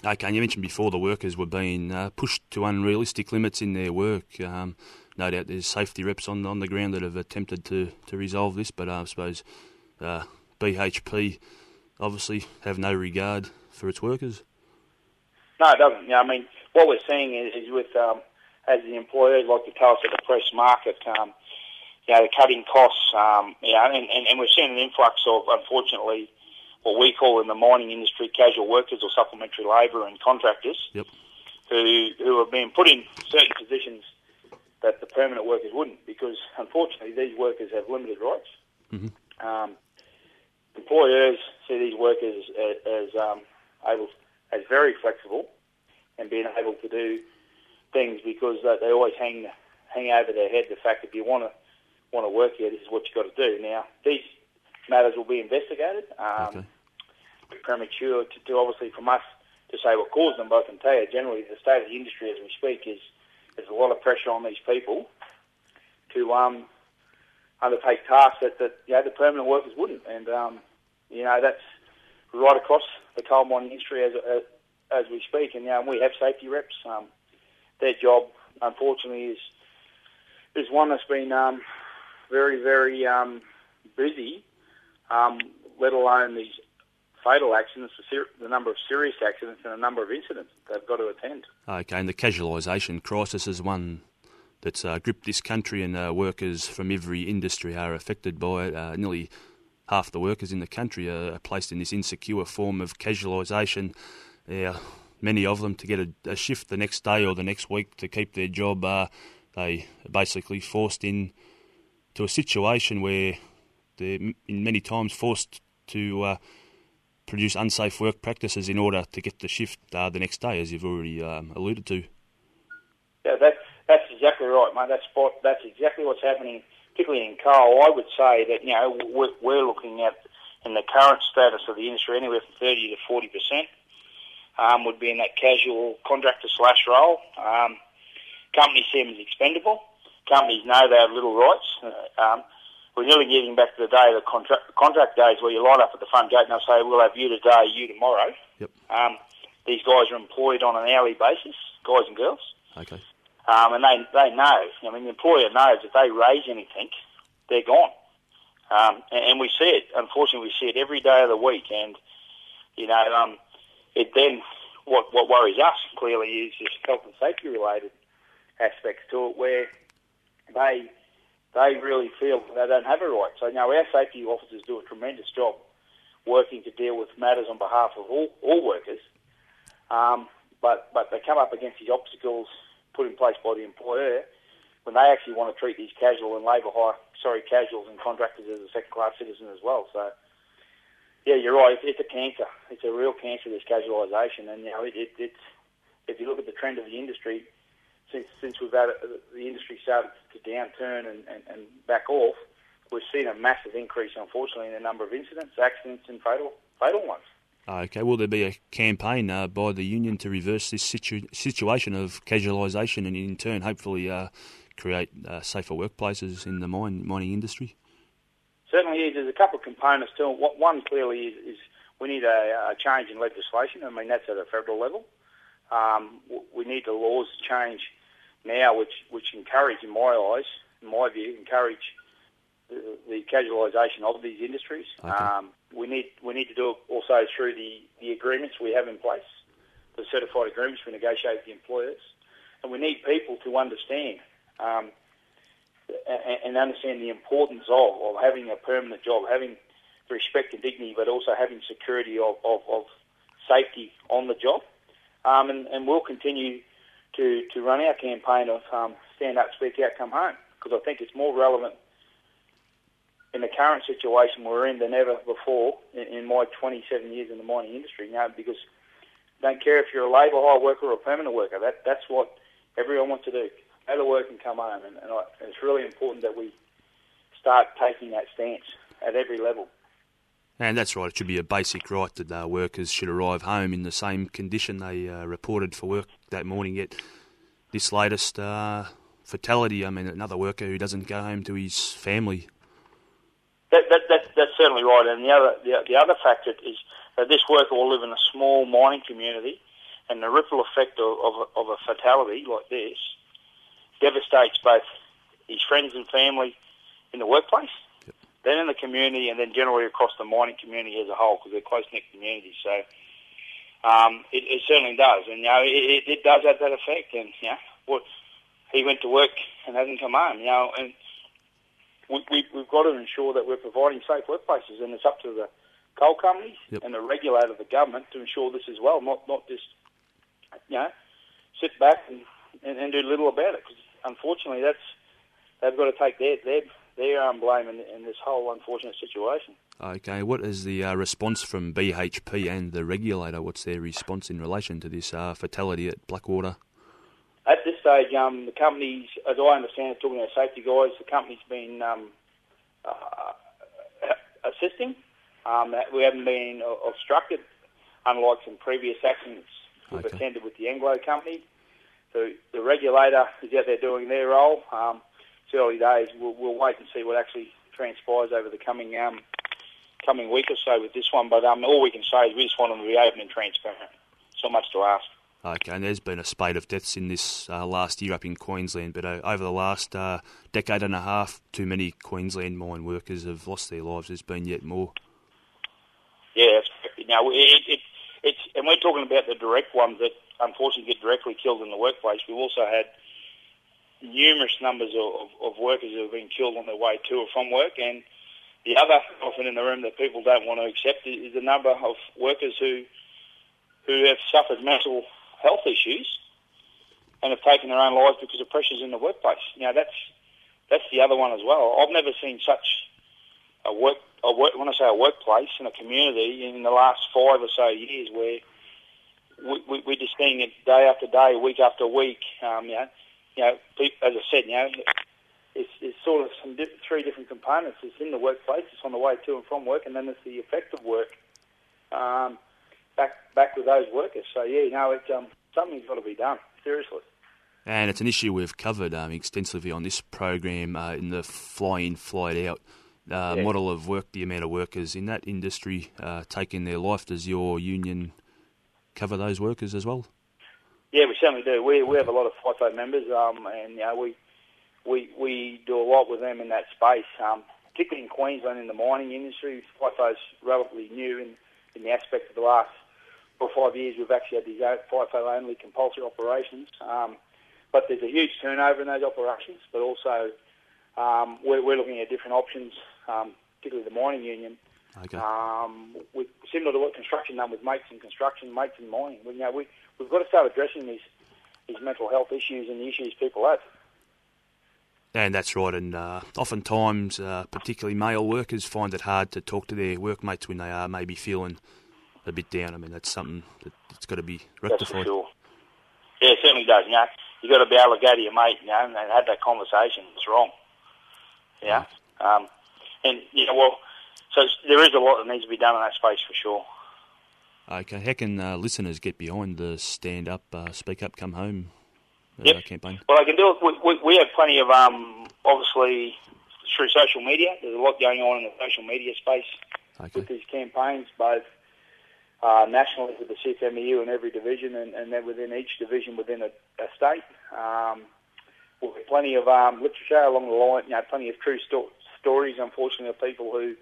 Okay, and you mentioned before the workers were being uh, pushed to unrealistic limits in their work. Um, no doubt, there's safety reps on on the ground that have attempted to, to resolve this, but uh, I suppose uh, B H P obviously have no regard for its workers. No, it doesn't. You know, I mean, what we're seeing is, is with um, as the employers like to tell us at the press market. Um, You know, the cutting costs, um, you know, and, and, and we've seen an influx of, unfortunately, what we call in the mining industry casual workers or supplementary labour and contractors, yep, who who have been put in certain positions that the permanent workers wouldn't, because, unfortunately, these workers have limited rights. Mm-hmm. Um, employers see these workers as, as, um, able, as very flexible and being able to do things because they, they always hang, hang over their head the fact that if you want to want to work here, this is what you've got to do. Now, these matters will be investigated. Um, okay. Premature to, to obviously from us to say what caused them, but I can tell you generally the state of the industry as we speak is there's a lot of pressure on these people to um, undertake tasks that, that you know, the permanent workers wouldn't. And, um, you know, that's right across the coal mining industry as uh, as we speak. And, you know, we have safety reps. Um, their job, unfortunately, is, is one that's been... Um, very, very um, busy, um, let alone these fatal accidents, the, ser- the number of serious accidents and the number of incidents they've got to attend. Okay, and the casualisation crisis is one that's uh, gripped this country, and uh, workers from every industry are affected by it. Uh, nearly half the workers in the country are, are placed in this insecure form of casualisation. Uh, many of them, to get a, a shift the next day or the next week to keep their job, uh, they are basically forced in to a situation where they're many times forced to uh, produce unsafe work practices in order to get the shift uh, the next day, as you've already um, alluded to. Yeah, that's, that's exactly right, mate. That's, what, that's exactly what's happening, particularly in coal. I would say that, you know, we're, we're looking at, in the current status of the industry, anywhere from thirty to forty percent um, would be in that casual contractor slash role. Um, companies see them as expendable. Companies know they have little rights. Um, we're nearly getting back to the day of the contract, contract days where you line up at the front gate and they'll say, we'll have you today, you tomorrow. Yep. Um, these guys are employed on an hourly basis, guys and girls. Okay. Um, and they they know. I mean, the employer knows if they raise anything, they're gone. Um, and, and we see it. Unfortunately, we see it every day of the week. And, you know, um, it then, what, what worries us clearly is just health and safety related aspects to it where They they really feel they don't have a right. So, you know, our safety officers do a tremendous job working to deal with matters on behalf of all, all workers, um, but, but they come up against these obstacles put in place by the employer when they actually want to treat these casual and labour hire, sorry, casuals and contractors as a second-class citizen as well. So, yeah, you're right. It's, it's a cancer. It's a real cancer, this casualisation. And, you know, it, it, it's, if you look at the trend of the industry, Since since we've had the industry started to downturn and, and, and back off, we've seen a massive increase, unfortunately, in the number of incidents, accidents, and fatal fatal ones. Okay, will there be a campaign uh, by the union to reverse this situ- situation of casualisation and, in turn, hopefully uh, create uh, safer workplaces in the mine mining industry? Certainly is. There's a couple of components to it. One clearly is, is we need a, a change in legislation. I mean, that's at a federal level. Um, we need the laws to change now, which, which encourage, in my eyes, in my view, encourage the, the casualisation of these industries. Okay. Um, we need we need to do it also through the, the agreements we have in place, the certified agreements we negotiate with the employers, and we need people to understand um, and, and understand the importance of, of having a permanent job, having respect and dignity, but also having security of, of, of safety on the job. Um, and, and we'll continue to, to run our campaign of um, Stand Up, Speak Out, Come Home, because I think it's more relevant in the current situation we're in than ever before in, in my twenty-seven years in the mining industry. You know, because I don't care if you're a labour hire worker or a permanent worker, that, that's what everyone wants to do, go to work and come home. And, and, I, and it's really important that we start taking that stance at every level. And that's right, it should be a basic right that uh, workers should arrive home in the same condition they uh, reported for work that morning, yet this latest uh, fatality, I mean, another worker who doesn't go home to his family. That, that, that, that's certainly right, and the other the, the other factor is that this worker will live in a small mining community, and the ripple effect of, of, of a fatality like this devastates both his friends and family in the workplace, yep. then in the community, and then generally across the mining community as a whole, because they're close-knit communities. So um, it, it certainly does, and you know it, it does have that effect. And you know, well, he went to work and hasn't come home. You know, and we, we, we've got to ensure that we're providing safe workplaces, and it's up to the coal companies yep. and the regulator, the government, to ensure this as well. Not not just you know sit back and, and, and do little about it. Because unfortunately, that's they've got to take their their their um, blame in, in this whole unfortunate situation. Okay, what is the uh, response from B H P and the regulator? What's their response in relation to this uh, fatality at Blackwater? At this stage, um, the companies, as I understand it, talking to our safety guys, the company's been um, uh, assisting. Um, we haven't been obstructed, unlike some previous accidents we've okay. attended with the Anglo company. So the regulator is out there doing their role. Um, it's early days. We'll, we'll wait and see what actually transpires over the coming um, coming week or so with this one. But um, all we can say is we just want them to be open and transparent. So much to ask. Okay, and there's been a spate of deaths in this uh, last year up in Queensland, but uh, over the last uh, decade and a half, too many Queensland mine workers have lost their lives. There's been yet more. Yeah, it's, now it, it, it's and we're talking about the direct ones that unfortunately get directly killed in the workplace. We've also had numerous numbers of, of, of workers who have been killed on their way to or from work, and the other often in the room that people don't want to accept is the number of workers who who have suffered mental health issues and have taken their own lives because of pressures in the workplace. Now, that's that's the other one as well. I've never seen such a work, a work when I say a workplace and a community in the last five or so years where we, we, we're just seeing it day after day, week after week. Um, you know, you know, as I said, you know, it's, it's sort of some diff- three different components. It's in the workplace, it's on the way to and from work, and then it's the effect of work. Um, Back, back with those workers. So, yeah, you know, it, um, something's got to be done, seriously. And it's an issue we've covered um, extensively on this program uh, in the fly-in, fly-out uh, yeah. model of work, the amount of workers in that industry uh, taking their life. Does your union cover those workers as well? Yeah, we certainly do. We we have a lot of FIFO members, um, and, you know, we, we, we do a lot with them in that space, um, particularly in Queensland in the mining industry. FIFO's relatively new in, in the aspect of the last... For five years, we've actually had these FIFO-only compulsory operations. Um, but there's a huge turnover in those operations, but also um, we're, we're looking at different options, um, particularly the mining union, okay. um, with, similar to what construction done with mates in construction, mates in mining. We, you know, we, we've got to start addressing these, these mental health issues and the issues people have. And that's right, and uh, oftentimes, uh, particularly male workers, find it hard to talk to their workmates when they are maybe feeling... a bit down. I mean, that's something that's got to be rectified. That's for sure. Yeah, it certainly does. You know, you've got to be able to go to your mate, you know, and have that conversation. It's wrong. Yeah. Right. Um, and, you know, well, so there is a lot that needs to be done in that space for sure. Okay. How can uh, listeners get behind the Stand Up, uh, Speak Up, Come Home uh, yep. campaign? Well, I can do it. We, we, we have plenty of, um, obviously, through social media. There's a lot going on in the social media space okay. with these campaigns, both Uh, nationally with the C F M E U in every division and, and then within each division within a, a state. Um, we've got plenty of um, literature along the line, you know, plenty of true sto- stories, unfortunately, of people who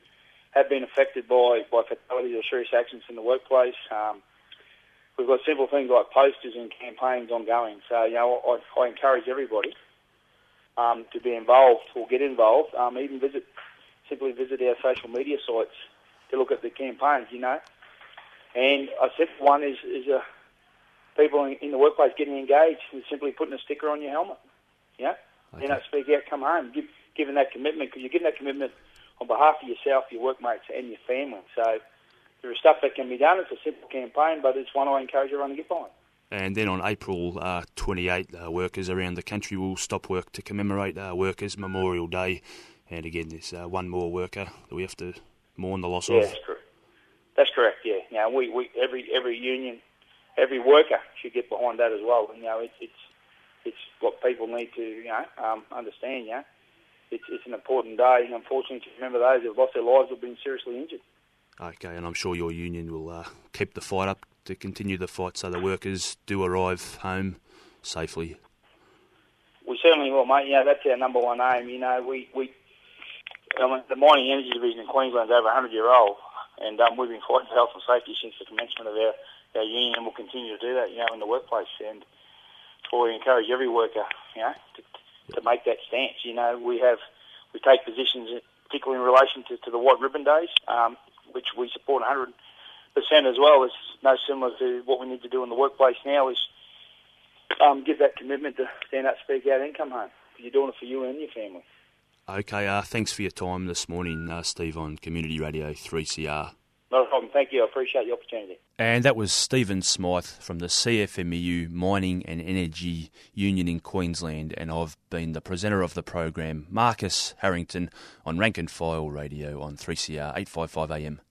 have been affected by, by fatalities or serious accidents in the workplace. Um, we've got simple things like posters and campaigns ongoing. So, you know, I, I encourage everybody um, to be involved or get involved. Um, even visit, simply visit our social media sites to look at the campaigns, you know. And a simple one is, is uh, people in, in the workplace getting engaged with simply putting a sticker on your helmet. You know? Okay. You know, speak out, come home, give, giving that commitment, because you're giving that commitment on behalf of yourself, your workmates, and your family. So there is stuff that can be done. It's a simple campaign, but it's one I encourage everyone to get behind. And then on April uh, twenty-eighth, uh, workers around the country will stop work to commemorate uh, Workers' Memorial Day. And again, there's uh, one more worker that we have to mourn the loss yeah, of. That's true. That's correct, yeah. Now, we, we every every union, every worker should get behind that as well. You know, it's it's it's what people need to you know um, understand. You know, it's it's an important day. Unfortunately, to remember those who've lost their lives or been seriously injured. Okay, and I'm sure your union will uh, keep the fight up to continue the fight, so the workers do arrive home safely. We certainly will, mate. You know, that's our number one aim. You know, we we I mean, the mining energy division in Queensland is over a hundred year old. And um, we've been fighting for health and safety since the commencement of our, our union, and we'll continue to do that, you know, in the workplace. And that's why we encourage every worker, you know, to, to make that stance. You know, we have we take positions, particularly in relation to, to the White Ribbon Days, um, which we support one hundred percent as well. It's no similar to what we need to do in the workplace now is um, give that commitment to stand up, speak out, and come home. You're doing it for you and your family. Okay, uh, thanks for your time this morning, uh, Steve, on Community Radio three C R. Not a problem, thank you. I appreciate the opportunity. And that was Stephen Smyth from the C F M E U Mining and Energy Union in Queensland, and I've been the presenter of the program, Marcus Harrington, on Rank and File Radio on three C R, eight fifty-five A M.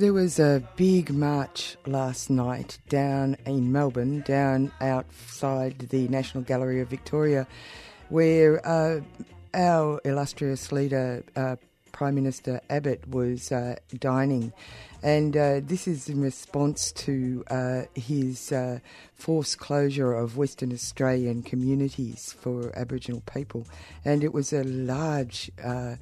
There was a big march last night down in Melbourne, down outside the National Gallery of Victoria, where uh, our illustrious leader, uh, Prime Minister Abbott, was uh, dining. And uh, this is in response to uh, his uh, forced closure of Western Australian communities for Aboriginal people. And it was a large uh,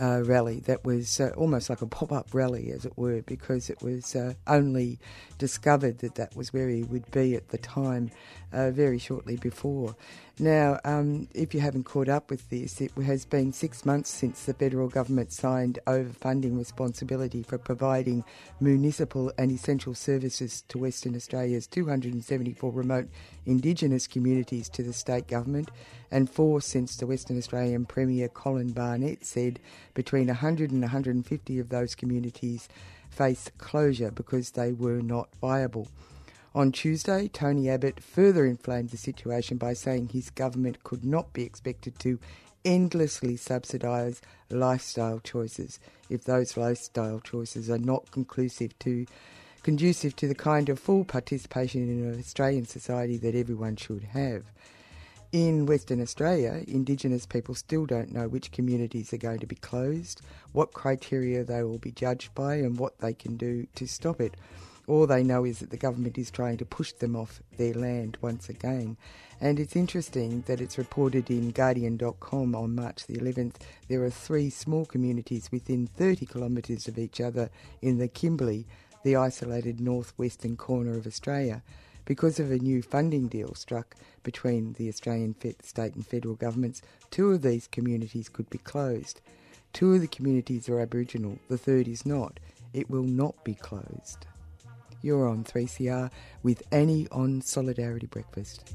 uh, rally that was uh, almost like a pop-up rally, as it were, because it was uh, only discovered that that was where he would be at the time, uh, very shortly before. Now, um, if you haven't caught up with this, it has been six months since the federal government signed over funding responsibility for providing municipal and essential services to Western Australia's two hundred seventy-four remote Indigenous communities to the state government, and four since the Western Australian Premier Colin Barnett said between one hundred and one hundred fifty of those communities face closure because they were not viable. On Tuesday, Tony Abbott further inflamed the situation by saying his government could not be expected to endlessly subsidise lifestyle choices if those lifestyle choices are not conclusive to, conducive to the kind of full participation in an Australian society that everyone should have. In Western Australia, Indigenous people still don't know which communities are going to be closed, what criteria they will be judged by and what they can do to stop it. All they know is that the government is trying to push them off their land once again. And it's interesting that it's reported in Guardian dot com on March the eleventh, there are three small communities within thirty kilometres of each other in the Kimberley, the isolated northwestern corner of Australia, because of a new funding deal struck between the Australian state and federal governments. Two of these communities could be closed. Two of the communities are Aboriginal, the third is not. It will not be closed. You're on three C R with Annie on Solidarity Breakfast.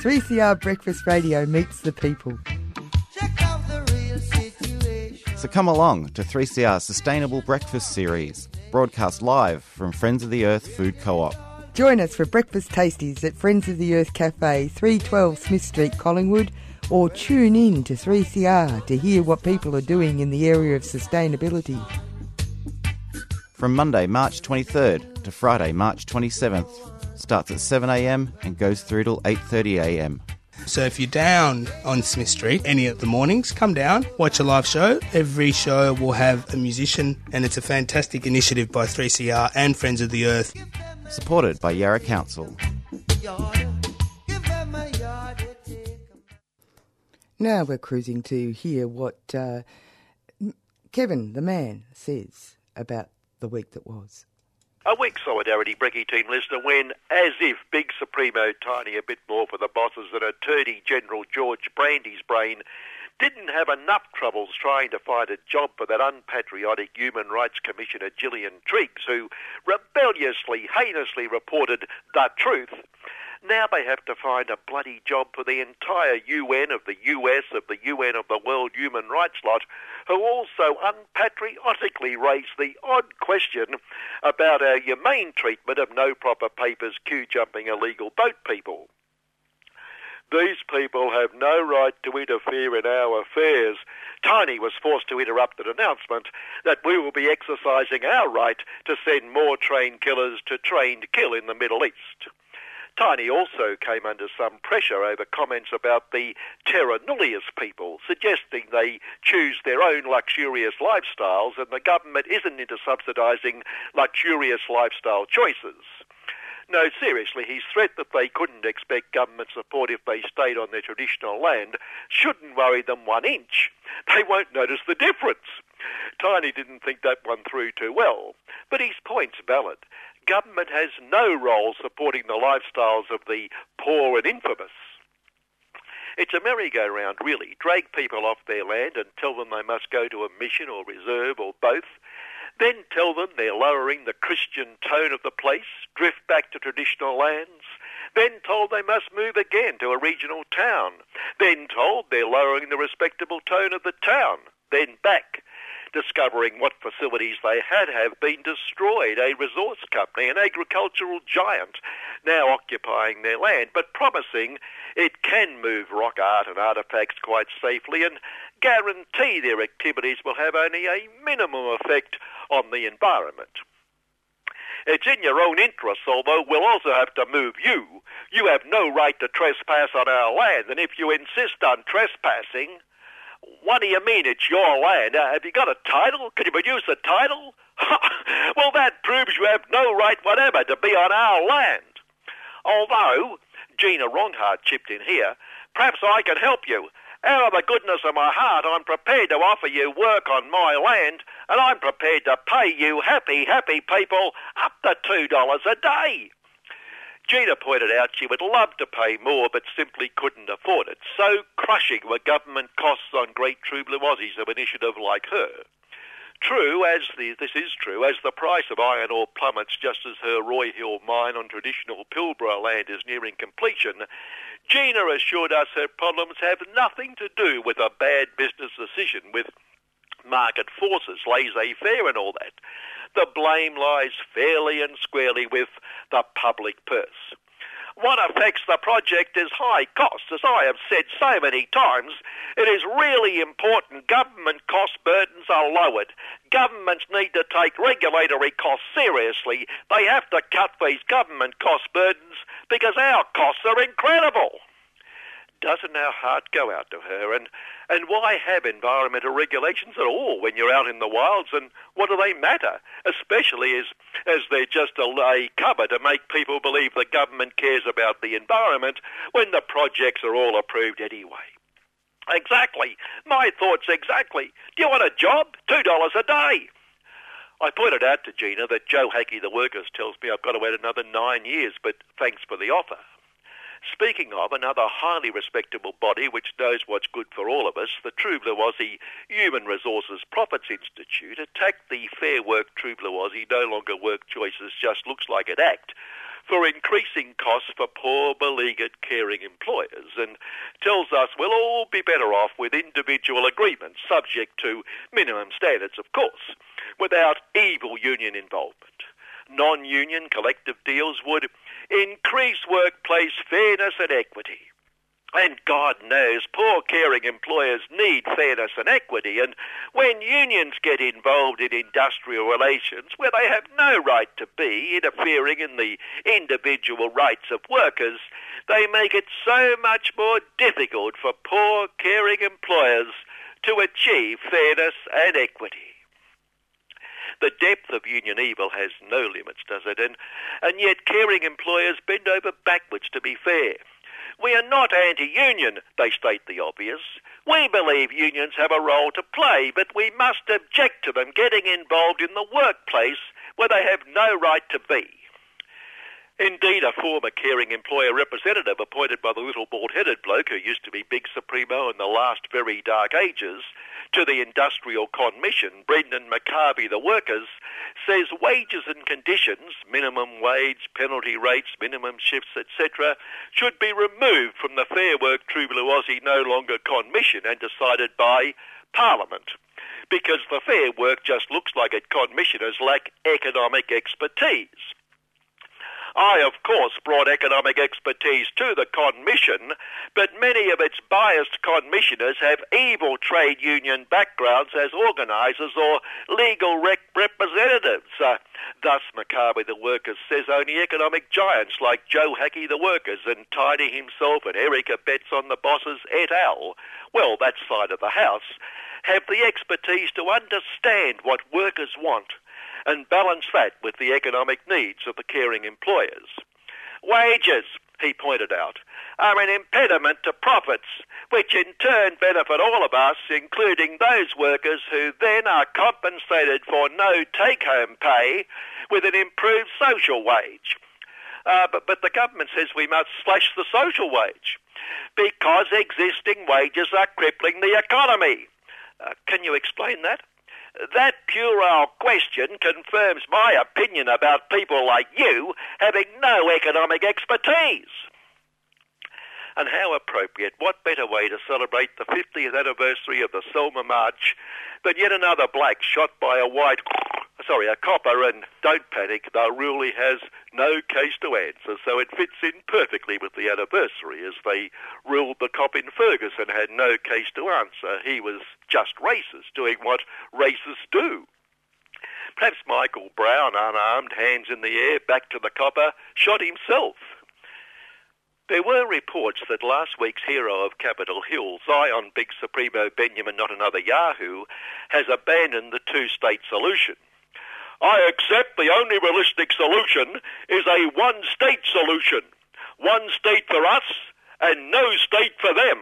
three C R Breakfast Radio meets the people. So come along to three C R's Sustainable Breakfast Series, broadcast live from Friends of the Earth Food Co-op. Join us for breakfast tasties at Friends of the Earth Cafe, three twelve Smith Street, Collingwood, or tune in to three C R to hear what people are doing in the area of sustainability. From Monday, March twenty-third to Friday, March twenty-seventh, starts at seven a m and goes through till eight thirty a m. So if you're down on Smith Street any of the mornings, come down, watch a live show. Every show will have a musician, and it's a fantastic initiative by three C R and Friends of the Earth. Supported by Yarra Council. Now we're cruising to hear what uh, Kevin, the man, says about the week that was. A weak Solidarity Brekkie team listener when, as if Big Supremo Tiny a bit more for the bosses than Attorney General George Brandy's brain, didn't have enough troubles trying to find a job for that unpatriotic Human Rights Commissioner Gillian Triggs, who rebelliously, heinously reported the truth. Now they have to find a bloody job for the entire U N of the U S, of the U N of the World Human Rights lot, who also unpatriotically raised the odd question about our humane treatment of no proper papers queue-jumping illegal boat people. These people have no right to interfere in our affairs. Tiny was forced to interrupt an announcement that we will be exercising our right to send more trained killers to trained kill in the Middle East. Tiny also came under some pressure over comments about the terra nullius people, suggesting they choose their own luxurious lifestyles and the government isn't into subsidising luxurious lifestyle choices. No, seriously, his threat that they couldn't expect government support if they stayed on their traditional land shouldn't worry them one inch. They won't notice the difference. Tiny didn't think that one through too well, but his point's valid. Government has no role supporting the lifestyles of the poor and infamous. It's a merry-go-round, really. Drag people off their land and tell them they must go to a mission or reserve or both. Then tell them they're lowering the Christian tone of the place, drift back to traditional lands. Then told they must move again to a regional town. Then told they're lowering the respectable tone of the town. Then back, discovering what facilities they had have been destroyed, a resource company, an agricultural giant, now occupying their land, but promising it can move rock art and artefacts quite safely and guarantee their activities will have only a minimum effect on the environment. It's in your own interests, although we'll also have to move you. You have no right to trespass on our land, and if you insist on trespassing, what do you mean it's your land? Uh, have you got a title? Can you produce a title? Well, that proves you have no right whatever to be on our land. Although, Gina Rinehart chipped in here, perhaps I can help you. Out of the goodness of my heart, I'm prepared to offer you work on my land, and I'm prepared to pay you happy, happy people up to two dollars a day. Gina pointed out she would love to pay more but simply couldn't afford it. So crushing were government costs on great true blue Aussies of initiative like her. True, as the, this is true, as the price of iron ore plummets just as her Roy Hill mine on traditional Pilbara land is nearing completion, Gina assured us her problems have nothing to do with a bad business decision, with market forces, laissez-faire and all that. The blame lies fairly and squarely with the public purse. What affects the project is high costs. As I have said so many times, it is really important government cost burdens are lowered. Governments need to take regulatory costs seriously. They have to cut these government cost burdens because our costs are incredible. Doesn't our heart go out to her? And, and why have environmental regulations at all when you're out in the wilds? And what do they matter? Especially as, as they're just a, a cover to make people believe the government cares about the environment when the projects are all approved anyway. Exactly. My thoughts exactly. Do you want a job? two dollars a day. I pointed out to Gina that Joe Hackey, the Workers, tells me I've got to wait another nine years, but thanks for the offer. Speaking of, another highly respectable body which knows what's good for all of us, the True Blue Aussie Human Resources Profits Institute, attacked the Fair Work True Blue Aussie No Longer Work Choices Just Looks Like It Act for increasing costs for poor, beleaguered, caring employers and tells us we'll all be better off with individual agreements, subject to minimum standards, of course, without evil union involvement. Non-union collective deals would increase workplace fairness and equity. And God knows poor caring employers need fairness and equity, and when unions get involved in industrial relations where they have no right to be, interfering in the individual rights of workers, they make it so much more difficult for poor caring employers to achieve fairness and equity. The depth of union evil has no limits, does it? And, and yet caring employers bend over backwards to be fair. We are not anti-union, they state the obvious. We believe unions have a role to play, but we must object to them getting involved in the workplace where they have no right to be. Indeed, a former caring employer representative appointed by the little bald-headed bloke who used to be Big Supremo in the last very dark ages to the Industrial Commission, Brendan McCarvey, the Workers, says wages and conditions, minimum wage, penalty rates, minimum shifts, et cetera, should be removed from the Fair Work True Blue Aussie No Longer Commission and decided by Parliament, because the Fair Work Just Looks Like It commissioners lack economic expertise. I, of course, brought economic expertise to the commission, but many of its biased commissioners have evil trade union backgrounds as organisers or legal rec- representatives. Uh, thus, McCarvey the Workers says only economic giants like Joe Hackey the Workers and Tidy himself and Erica Betts on the Bosses et al., well, that side of the house, have the expertise to understand what workers want and balance that with the economic needs of the caring employers. Wages, he pointed out, are an impediment to profits, which in turn benefit all of us, including those workers who then are compensated for no take-home pay with an improved social wage. Uh, but, but the government says we must slash the social wage because existing wages are crippling the economy. Uh, can you explain that? That puerile question confirms my opinion about people like you having no economic expertise. And how appropriate, what better way to celebrate the fiftieth anniversary of the Selma March than yet another black shot by a white, sorry, a copper, and don't panic, the ruler has no case to answer, so it fits in perfectly with the anniversary as they ruled the cop in Ferguson had no case to answer. He was just racist, doing what racists do. Perhaps Michael Brown, unarmed, hands in the air, back to the copper, shot himself. There were reports that last week's hero of Capitol Hill, Zion Big Supremo Benjamin Not Another Yahoo, has abandoned the two-state solution. I accept the only realistic solution is a one-state solution. One state for us and no state for them.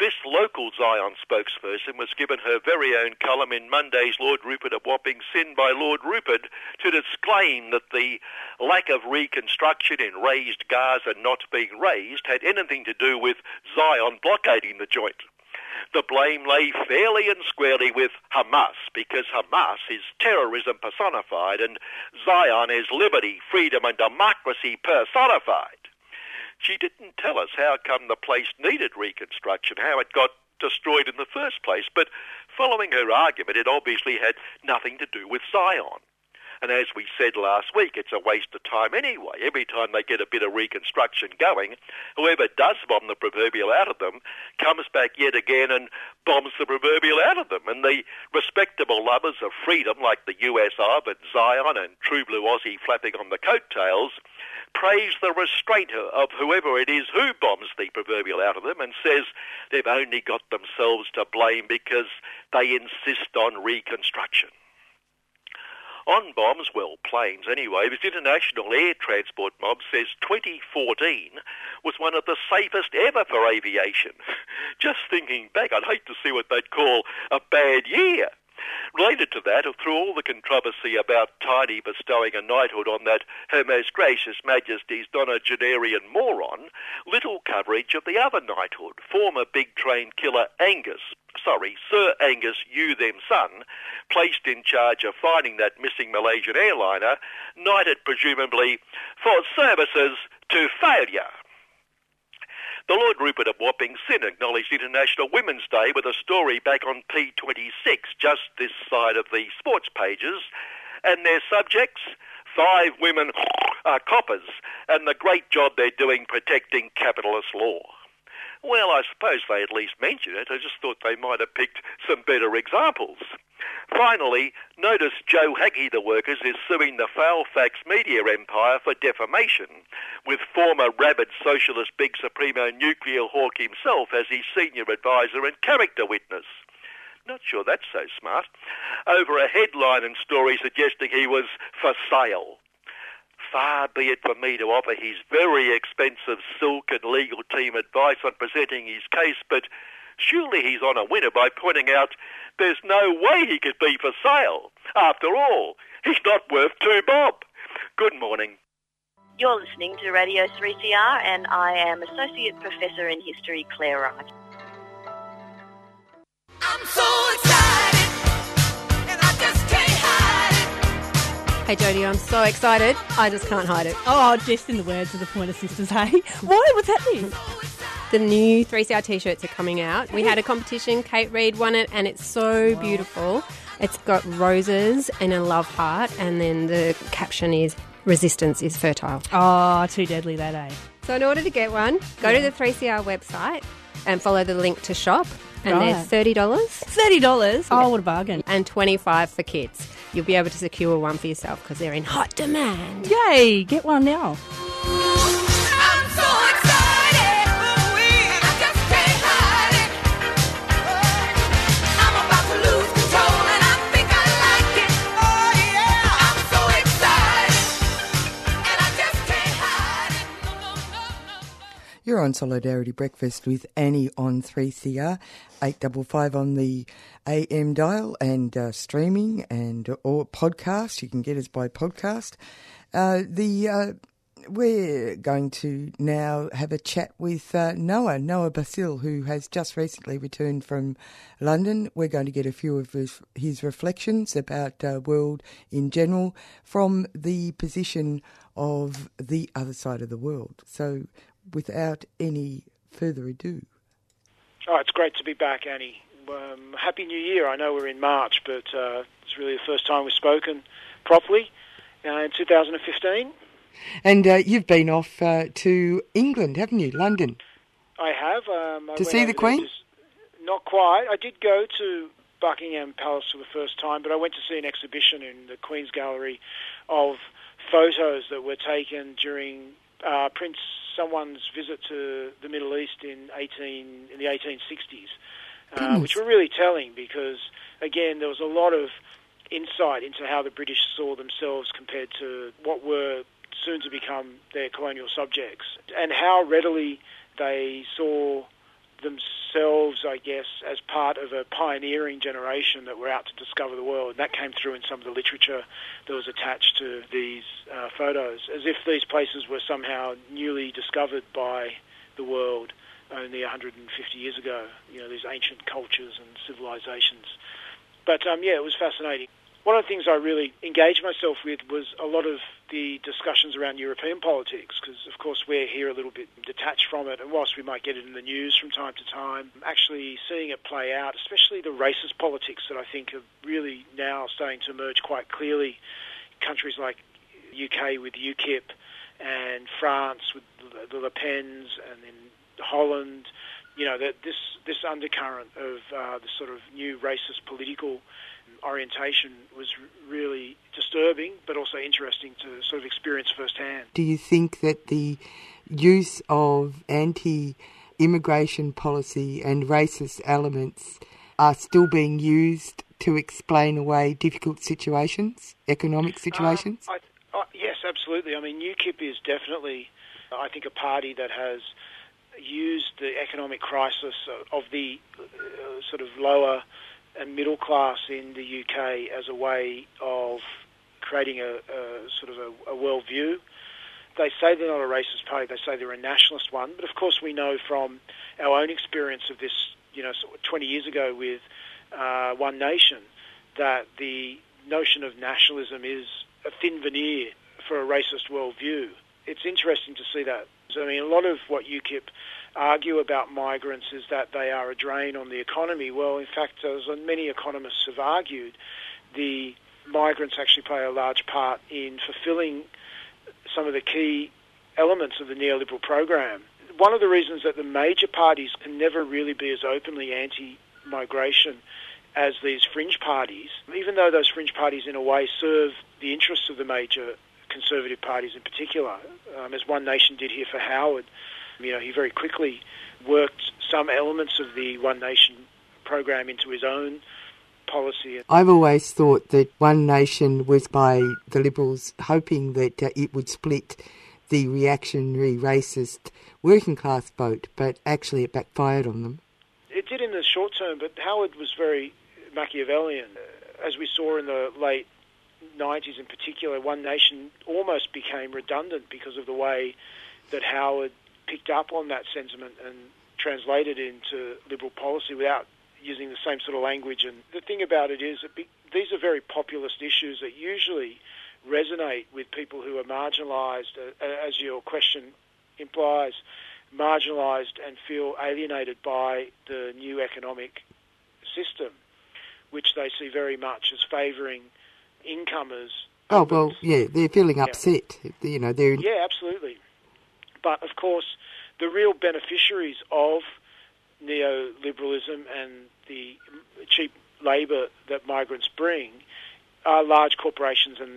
This local Zion spokesperson was given her very own column in Monday's Lord Rupert a whopping sin by Lord Rupert to disclaim that the lack of reconstruction in razed Gaza not being razed had anything to do with Zion blockading the joint. The blame lay fairly and squarely with Hamas, because Hamas is terrorism personified and Zion is liberty, freedom and democracy personified. She didn't tell us how come the place needed reconstruction, how it got destroyed in the first place, but following her argument, it obviously had nothing to do with Zion. And as we said last week, it's a waste of time anyway. Every time they get a bit of reconstruction going, whoever does bomb the proverbial out of them comes back yet again and bombs the proverbial out of them. And the respectable lovers of freedom, like the U S R and Zion and True Blue Aussie flapping on the coattails, praise the restraint of whoever it is who bombs the proverbial out of them and says they've only got themselves to blame because they insist on reconstruction. On bombs, well, planes anyway, this international air transport mob says twenty fourteen was one of the safest ever for aviation. Just thinking back, I'd hate to see what they'd call a bad year. Related to that, through all the controversy about Tiny bestowing a knighthood on that Her Most Gracious Majesty's nonagenarian moron, little coverage of the other knighthood, former big train killer Angus, sorry, Sir Angus You Them Son, placed in charge of finding that missing Malaysian airliner, knighted presumably for services to failure. The Lord Rupert of Wapping Sin acknowledged International Women's Day with a story back on P twenty-six, just this side of the sports pages, and their subjects, five women are coppers, and the great job they're doing protecting capitalist law. Well, I suppose they at least mentioned it. I just thought they might have picked some better examples. Finally, notice Joe Haggie, the Workers, is suing the Failfax media empire for defamation, with former rabid socialist Big Supremo Nuclear Hawk himself as his senior advisor and character witness. Not sure that's so smart. Over a headline and story suggesting he was for sale. Far be it for me to offer his very expensive silk and legal team advice on presenting his case, but surely he's on a winner by pointing out there's no way he could be for sale. After all, he's not worth two bob. Good morning. You're listening to Radio three C R and I am Associate Professor in History, Claire Wright. I'm so excited and I just can't hide it. Hey Jodie, I'm so excited, I just can't hide it. Oh, just in the words of the Pointer Sisters, hey? Why? What's happening? The new three C R t-shirts are coming out. We had a competition, Kate Reid won it, and it's so wow. beautiful. It's got roses and a love heart, and then the caption is, resistance is fertile. Oh, too deadly that, eh? So in order to get one, go yeah. to the three C R website and follow the link to shop, and right. they're thirty dollars. thirty dollars? Oh, yeah. What a bargain. And twenty-five dollars for kids. You'll be able to secure one for yourself because they're in hot demand. Yay, get one now. I'm so excited. You're on Solidarity Breakfast with Annie on three C R, eight fifty-five on the A M dial and uh, streaming and or podcast. You can get us by podcast. Uh, the uh, we're going to now have a chat with uh, Noah, Noah Basile, who has just recently returned from London. We're going to get a few of his, his reflections about the uh, world in general from the position of the other side of the world. So without any further ado. Oh, it's great to be back, Annie. Um, Happy New Year. I know we're in March, but uh, it's really the first time we've spoken properly uh, in two thousand fifteen. And uh, you've been off uh, to England, haven't you? London. I have. Um, I to see the Queen? Just, not quite. I did go to Buckingham Palace for the first time, but I went to see an exhibition in the Queen's Gallery of photos that were taken during uh, Prince someone's visit to the Middle East in eighteen in the eighteen sixties, uh, which were really telling because, again, there was a lot of insight into how the British saw themselves compared to what were soon to become their colonial subjects, and how readily they saw themselves, I guess, as part of a pioneering generation that were out to discover the world. And that came through in some of the literature that was attached to these uh, photos, as if these places were somehow newly discovered by the world only one hundred fifty years ago, you know, these ancient cultures and civilizations. But, um, yeah, it was fascinating. One of the things I really engaged myself with was a lot of the discussions around European politics, because, of course, we're here a little bit detached from it, and whilst we might get it in the news from time to time, actually seeing it play out, especially the racist politics that I think are really now starting to emerge quite clearly. Countries like U K with UKIP, and France with the Le Pens, and then Holland, you know, that this, this undercurrent of uh, the sort of new racist political orientation was really disturbing, but also interesting to sort of experience firsthand. Do you think that the use of anti-immigration policy and racist elements are still being used to explain away difficult situations, economic situations? Um, I, I, yes, absolutely. I mean, UKIP is definitely, I think, a party that has used the economic crisis of the uh, sort of lower and middle class in the U K as a way of creating a, a sort of a, a worldview. They say they're not a racist party, they say they're a nationalist one, but of course we know from our own experience of this, you know, twenty years ago with uh, One Nation, that the notion of nationalism is a thin veneer for a racist worldview. It's interesting to see that. So, I mean, a lot of what UKIP argue about migrants is that they are a drain on the economy. Well, in fact, as many economists have argued, the migrants actually play a large part in fulfilling some of the key elements of the neoliberal program. One of the reasons that the major parties can never really be as openly anti-migration as these fringe parties, even though those fringe parties in a way serve the interests of the major Conservative parties in particular, um, as One Nation did here for Howard. You know, he very quickly worked some elements of the One Nation program into his own policy. I've always thought that One Nation was by the Liberals hoping that uh, it would split the reactionary, racist working class vote, but actually it backfired on them. It did in the short term, but Howard was very Machiavellian. As we saw in the late nineties in particular, One Nation almost became redundant because of the way that Howard picked up on that sentiment and translated it into liberal policy without using the same sort of language. And the thing about it is that be, these are very populist issues that usually resonate with people who are marginalised, uh, as your question implies, marginalised and feel alienated by the new economic system, which they see very much as favouring incomers. Oh, well, yeah, they're feeling upset. Yeah. You know, they're... Yeah, absolutely. But, of course, the real beneficiaries of neoliberalism and the cheap labour that migrants bring are large corporations and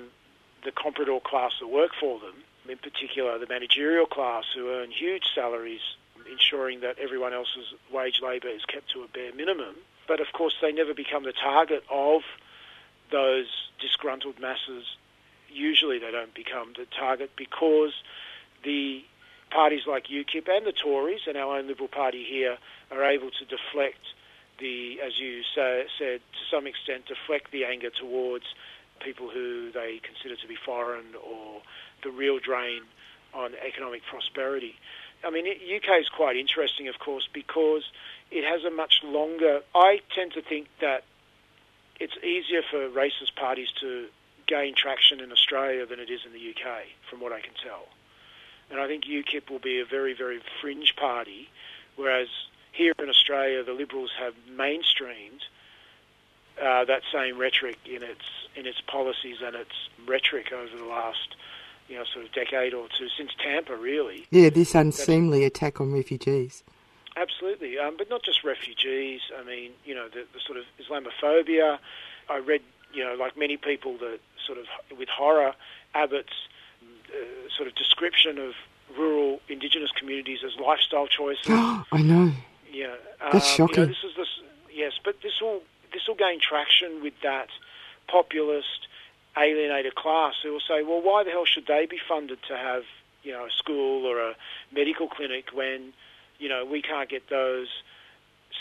the comprador class that work for them, in particular the managerial class who earn huge salaries, ensuring that everyone else's wage labour is kept to a bare minimum. But, of course, they never become the target of those disgruntled masses. Usually they don't become the target because the parties like UKIP and the Tories and our own Liberal Party here are able to deflect the, as you say, said, to some extent, deflect the anger towards people who they consider to be foreign or the real drain on economic prosperity. I mean, U K is quite interesting, of course, because it has a much longer... I tend to think that it's easier for racist parties to gain traction in Australia than it is in the U K, from what I can tell. And I think UKIP will be a very, very fringe party, whereas here in Australia the Liberals have mainstreamed uh, that same rhetoric in its in its policies and its rhetoric over the last, you know, sort of decade or two, since Tampa, really. Yeah, this unseemly That's, attack on refugees. Absolutely, um, but not just refugees. I mean, you know, the, the sort of Islamophobia. I read, you know, like many people, that sort of with horror Abbott's Uh, sort of description of rural indigenous communities as lifestyle choices. I know. Yeah, that's um, shocking. You know, this is this, yes, but this will this will gain traction with that populist alienated class who will say, well, why the hell should they be funded to have, you know, a school or a medical clinic when, you know, we can't get those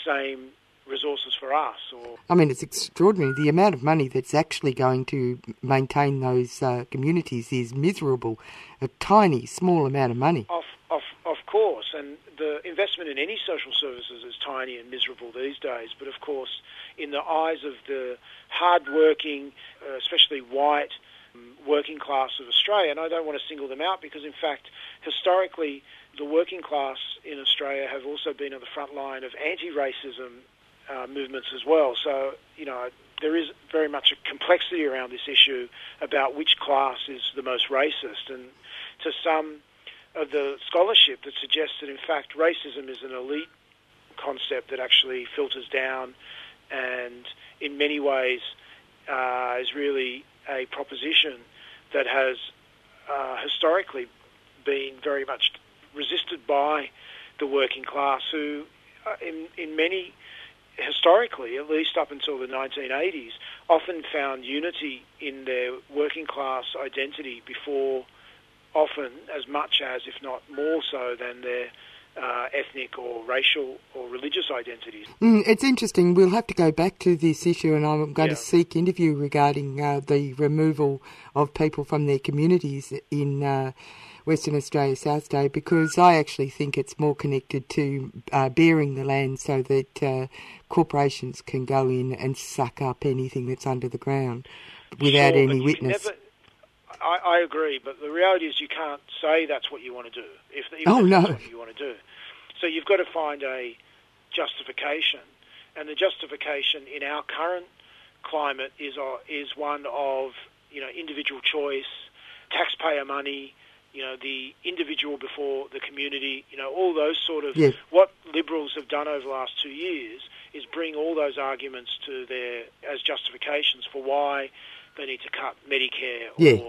same resources for us? Or I mean, it's extraordinary. The amount of money that's actually going to maintain those uh, communities is miserable. A tiny, small amount of money. Of, of, of course, and the investment in any social services is tiny and miserable these days, but of course, in the eyes of the hard-working, uh, especially white, working class of Australia, and I don't want to single them out because, in fact, historically, the working class in Australia have also been on the front line of anti-racism uh, movements as well. So, you know, there is very much a complexity around this issue about which class is the most racist. And to some of the scholarship that suggests that, in fact, racism is an elite concept that actually filters down and, in many ways, uh, is really a proposition that has uh, historically been very much resisted by the working class who, uh, in, in many, historically, at least up until the nineteen eighties, often found unity in their working class identity before, often as much as, if not more so, than their Uh, ethnic or racial or religious identities. Mm, it's interesting. We'll have to go back to this issue, and I'm going yeah. to seek interview regarding uh, the removal of people from their communities in uh, Western Australia, South Day, because I actually think it's more connected to uh, bearing the land so that uh, corporations can go in and suck up anything that's under the ground without sure, any witness. Never, I, I agree, but the reality is you can't say that's what you want to do. If, if oh, that's no. what you want to do. So you've got to find a justification, and the justification in our current climate is uh, is one of, you know, individual choice, taxpayer money, you know, the individual before the community, you know, all those sort of yes. what Liberals have done over the last two years is bring all those arguments to their as justifications for why they need to cut Medicare or. Yeah.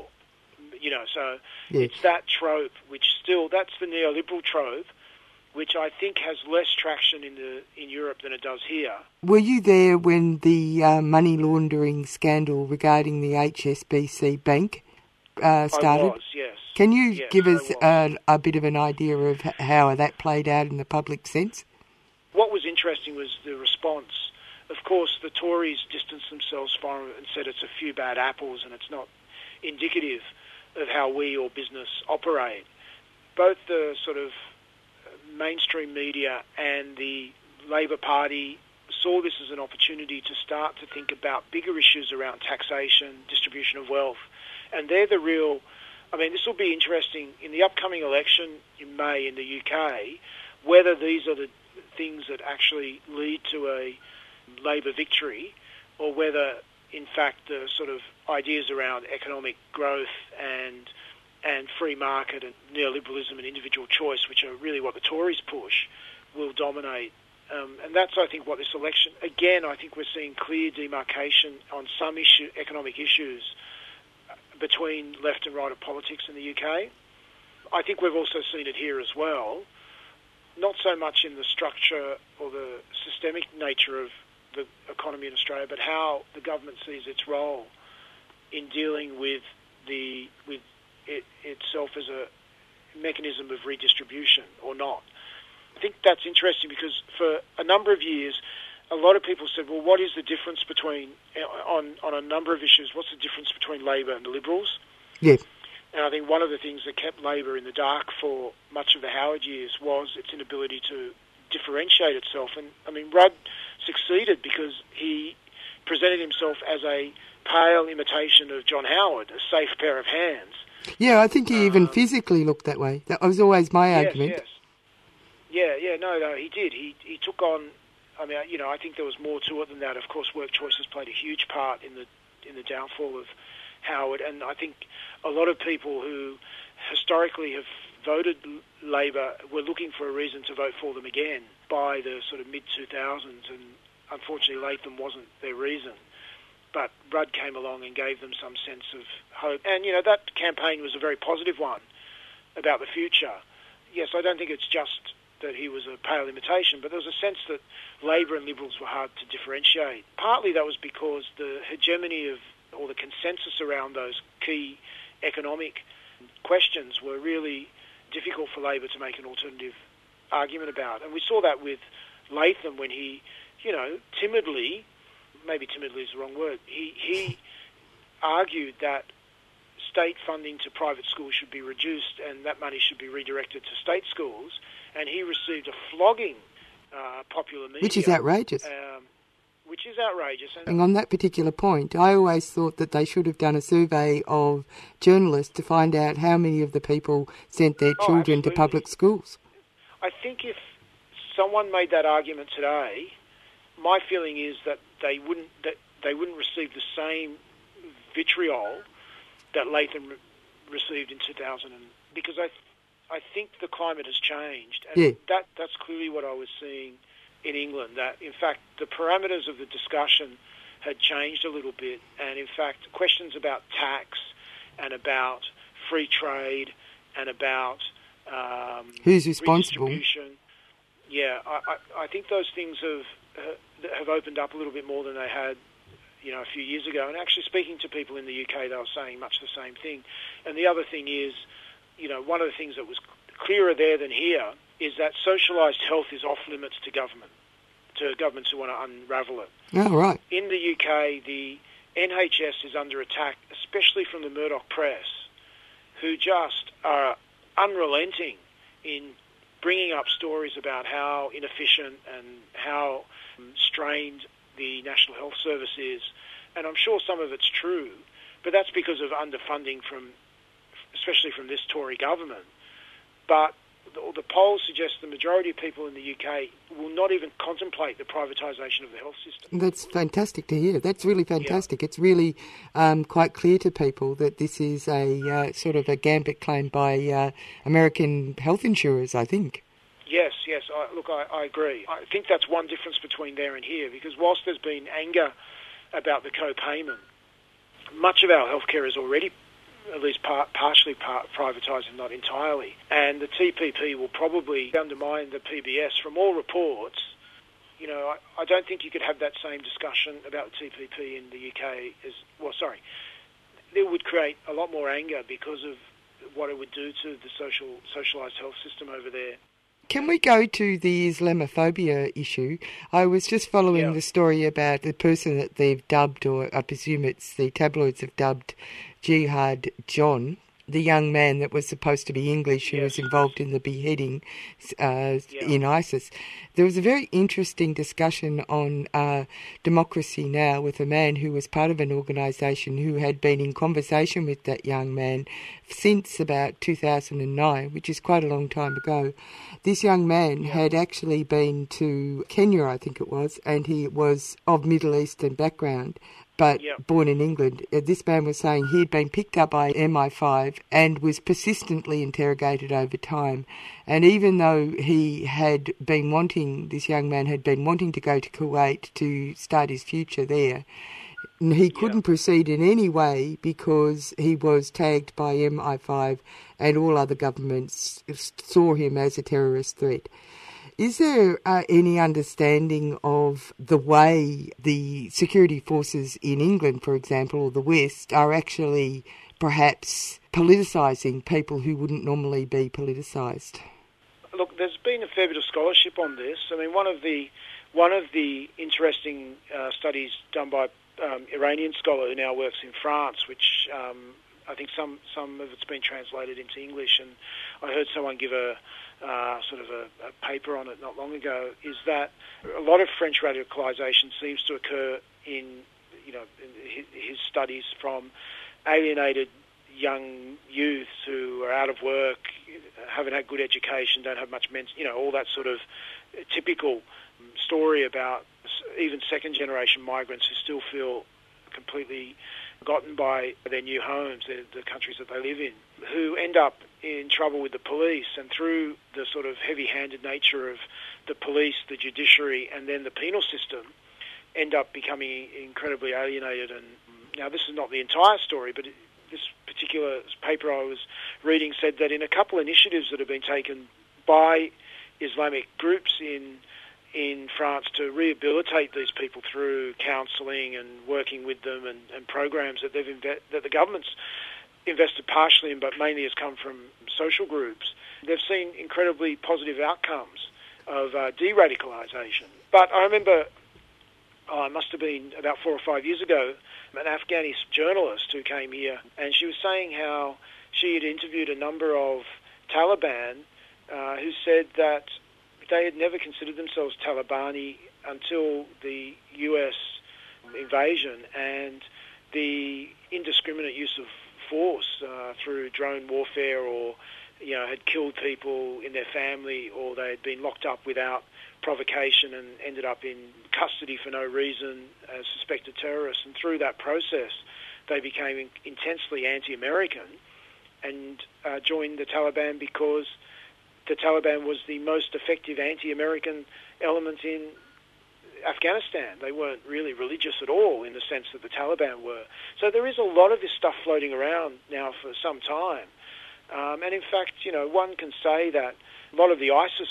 You know, so yes. it's that trope, which still, that's the neoliberal trope, which I think has less traction in the in Europe than it does here. Were you there when the uh, money laundering scandal regarding the H S B C bank uh, started? I was, yes. Can you yes, give us a, a bit of an idea of how that played out in the public sense? What was interesting was the response. Of course, the Tories distanced themselves from it and said it's a few bad apples and it's not indicative of how we or business operate. Both the sort of mainstream media and the Labour Party saw this as an opportunity to start to think about bigger issues around taxation, distribution of wealth, and they're the real, I mean, this will be interesting in the upcoming election in May in the U K, whether these are the things that actually lead to a Labour victory or whether in fact, the sort of ideas around economic growth and and free market and neoliberalism and individual choice, which are really what the Tories push, will dominate. Um, and that's, I think, what this election... Again, I think we're seeing clear demarcation on some issue, economic issues between left and right of politics in the U K. I think we've also seen it here as well, not so much in the structure or the systemic nature of the economy in Australia, but how the government sees its role in dealing with the with it, itself as a mechanism of redistribution or not. I think that's interesting because for a number of years, a lot of people said, well, what is the difference between, on, on a number of issues, what's the difference between Labor and the Liberals? Yes. And I think one of the things that kept Labor in the dark for much of the Howard years was its inability to differentiate itself. And, I mean, Rudd succeeded because he presented himself as a pale imitation of John Howard, a safe pair of hands. Yeah, I think he um, even physically looked that way. That was always my yes, argument. Yes. Yeah, yeah, no, no, he did. He he took on, I mean, you know, I think there was more to it than that. Of course, work choices played a huge part in the in the downfall of Howard. And I think a lot of people who historically have voted Labour were looking for a reason to vote for them again by the sort of mid two thousands, and unfortunately Latham wasn't their reason. But Rudd came along and gave them some sense of hope. And, you know, that campaign was a very positive one about the future. yes, I don't think it's just that he was a pale imitation, but there was a sense that Labour and Liberals were hard to differentiate. Partly that was because the hegemony of, or the consensus around those key economic questions were really difficult for Labour to make an alternative argument about. And we saw that with Latham when he, you know, timidly, maybe timidly is the wrong word, he, he argued that state funding to private schools should be reduced and that money should be redirected to state schools, and he received a flogging uh, popular media. Which is outrageous. Um, which is outrageous. And on that particular point, I always thought that they should have done a survey of journalists to find out how many of the people sent their oh, children absolutely. to public schools. I think if someone made that argument today, my feeling is that they wouldn't that they wouldn't receive the same vitriol that Latham re- received in two thousand, and, because I, th- I think the climate has changed, and yeah. that that's clearly what I was seeing in England. That in fact the parameters of the discussion had changed a little bit, and in fact questions about tax and about free trade and about um, who's responsible. Redistribution, yeah, I, I, I think those things have uh, have opened up a little bit more than they had, you know, a few years ago. And actually speaking to people in the U K, they were saying much the same thing. And the other thing is, you know, one of the things that was clearer there than here is that socialised health is off limits to government, to governments who want to unravel it. Oh, right. In the U K, the N H S is under attack, especially from the Murdoch press, who just are unrelenting in bringing up stories about how inefficient and how strained the National Health Service is, and I'm sure some of it's true, but that's because of underfunding from, especially from this Tory government. But the, the polls suggest the majority of people in the U K will not even contemplate the privatisation of the health system. That's fantastic to hear. That's really fantastic. Yeah. It's really um, quite clear to people that this is a uh, sort of a gambit claimed by uh, American health insurers, I think. Yes, yes. I, look, I, I agree. I think that's one difference between there and here, because whilst there's been anger about the co-payment, much of our healthcare is already at least part, partially part, privatised, if not entirely. And the T P P will probably undermine the P B S. From all reports, you know, I, I don't think you could have that same discussion about the T P P in the U K as well. Sorry, it would create a lot more anger because of what it would do to the social socialised health system over there. Can we go to the Islamophobia issue? I was just following yeah. the story about the person that they've dubbed, or I presume it's the tabloids have dubbed Jihad John, the young man that was supposed to be English who yes. was involved in the beheading uh, yeah. in ISIS. There was a very interesting discussion on uh, Democracy Now! With a man who was part of an organisation who had been in conversation with that young man since about two thousand nine, which is quite a long time ago. This young man yeah. had actually been to Kenya, I think it was, and he was of Middle Eastern background, but yep. born in England. This man was saying he'd been picked up by M I five and was persistently interrogated over time. And even though he had been wanting, this young man had been wanting to go to Kuwait to start his future there, he couldn't yep. proceed in any way because he was tagged by M I five, and all other governments saw him as a terrorist threat. Is there uh, any understanding of the way the security forces in England, for example, or the West, are actually perhaps politicising people who wouldn't normally be politicised? Look, there's been a fair bit of scholarship on this. I mean, one of the one of the interesting uh, studies done by um, Iranian scholar who now works in France, which um, I think some some of it's been translated into English, and I heard someone give a Uh, sort of a, a paper on it not long ago, is that a lot of French radicalisation seems to occur in, you know, in his, his studies from alienated young youths who are out of work, haven't had good education, don't have much men, you know, all that sort of typical story about even second generation migrants who still feel completely forgotten by their new homes, the, the countries that they live in, who end up in trouble with the police, and through the sort of heavy-handed nature of the police, the judiciary, and then the penal system, end up becoming incredibly alienated. And now, this is not the entire story, but it, this particular paper I was reading said that in a couple of initiatives that have been taken by Islamic groups in in France to rehabilitate these people through counselling and working with them and, and programs that they've inve- that the government's invested partially in, but mainly has come from social groups. They've seen incredibly positive outcomes of uh, de-radicalisation. But I remember, oh, it must have been about four or five years ago, an Afghani journalist who came here, and she was saying how she had interviewed a number of Taliban uh, who said that they had never considered themselves Talibani until the U S invasion and the indiscriminate use of force uh, through drone warfare, or you know, had killed people in their family, or they had been locked up without provocation and ended up in custody for no reason as suspected terrorists. And through that process, they became in- intensely anti-American and uh, joined the Taliban because the Taliban was the most effective anti-American element in Afghanistan. They weren't really religious at all in the sense that the Taliban were. So there is a lot of this stuff floating around now for some time. Um, and in fact, you know, one can say that a lot of the ISIS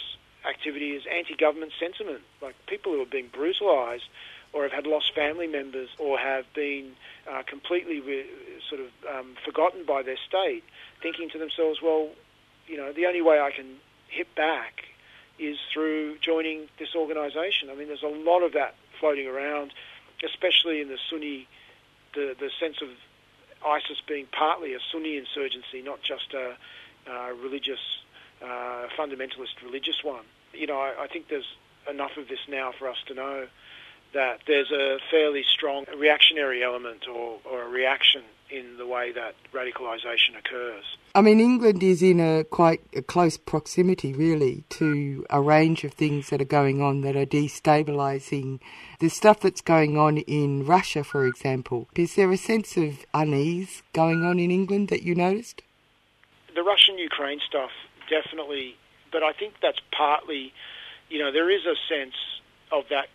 activity is anti-government sentiment, like people who have been brutalised or have had lost family members or have been uh, completely re- sort of um, forgotten by their state, thinking to themselves, well, you know, the only way I can hit back is through joining this organisation. I mean, there's a lot of that floating around, especially in the Sunni, the, the sense of ISIS being partly a Sunni insurgency, not just a, a religious, uh, fundamentalist religious one. You know, I, I think there's enough of this now for us to know that there's a fairly strong reactionary element or, or a reaction in the way that radicalisation occurs. I mean, England is in a quite a close proximity, really, to a range of things that are going on that are destabilising. The stuff that's going on in Russia, for example, is there a sense of unease going on in England that you noticed? The Russian-Ukraine stuff, definitely, but I think that's partly, you know, there is a sense of that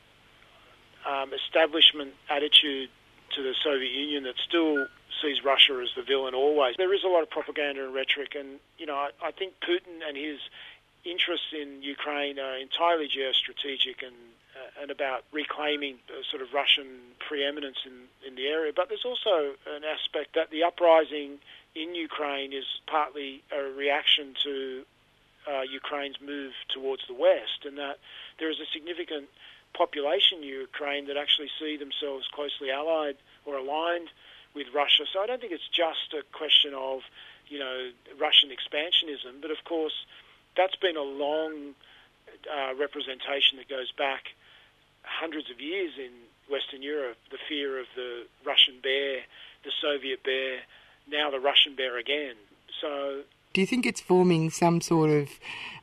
um, establishment attitude to the Soviet Union that still sees Russia as the villain always. There is a lot of propaganda and rhetoric, and you know, I, I think Putin and his interests in Ukraine are entirely geostrategic and uh, and about reclaiming uh, sort of Russian preeminence in, in the area. But there's also an aspect that the uprising in Ukraine is partly a reaction to uh, Ukraine's move towards the West, and that there is a significant population in Ukraine that actually see themselves closely allied or aligned with Russia. So I don't think it's just a question of, you know, Russian expansionism, but of course that's been a long uh, representation that goes back hundreds of years in Western Europe, the fear of the Russian bear, the Soviet bear, now the Russian bear again. So do you think it's forming some sort of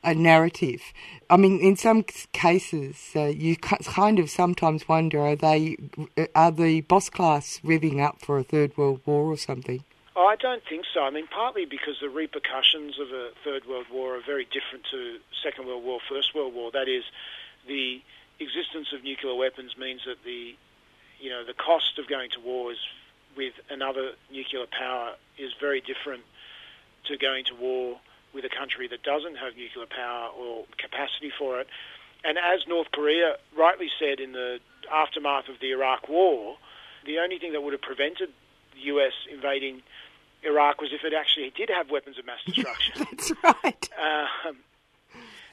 a narrative? I mean, in some cases, uh, you kind of sometimes wonder, are they, are the boss class revving up for a Third World War or something? Oh, I don't think so. I mean, partly because the repercussions of a Third World War are very different to Second World War, First World War. That is, the existence of nuclear weapons means that the, you know, the cost of going to war is, with another nuclear power is very different to going to war with a country that doesn't have nuclear power or capacity for it. And as North Korea rightly said in the aftermath of the Iraq War, the only thing that would have prevented the U S invading Iraq was if it actually did have weapons of mass destruction. That's right. Um,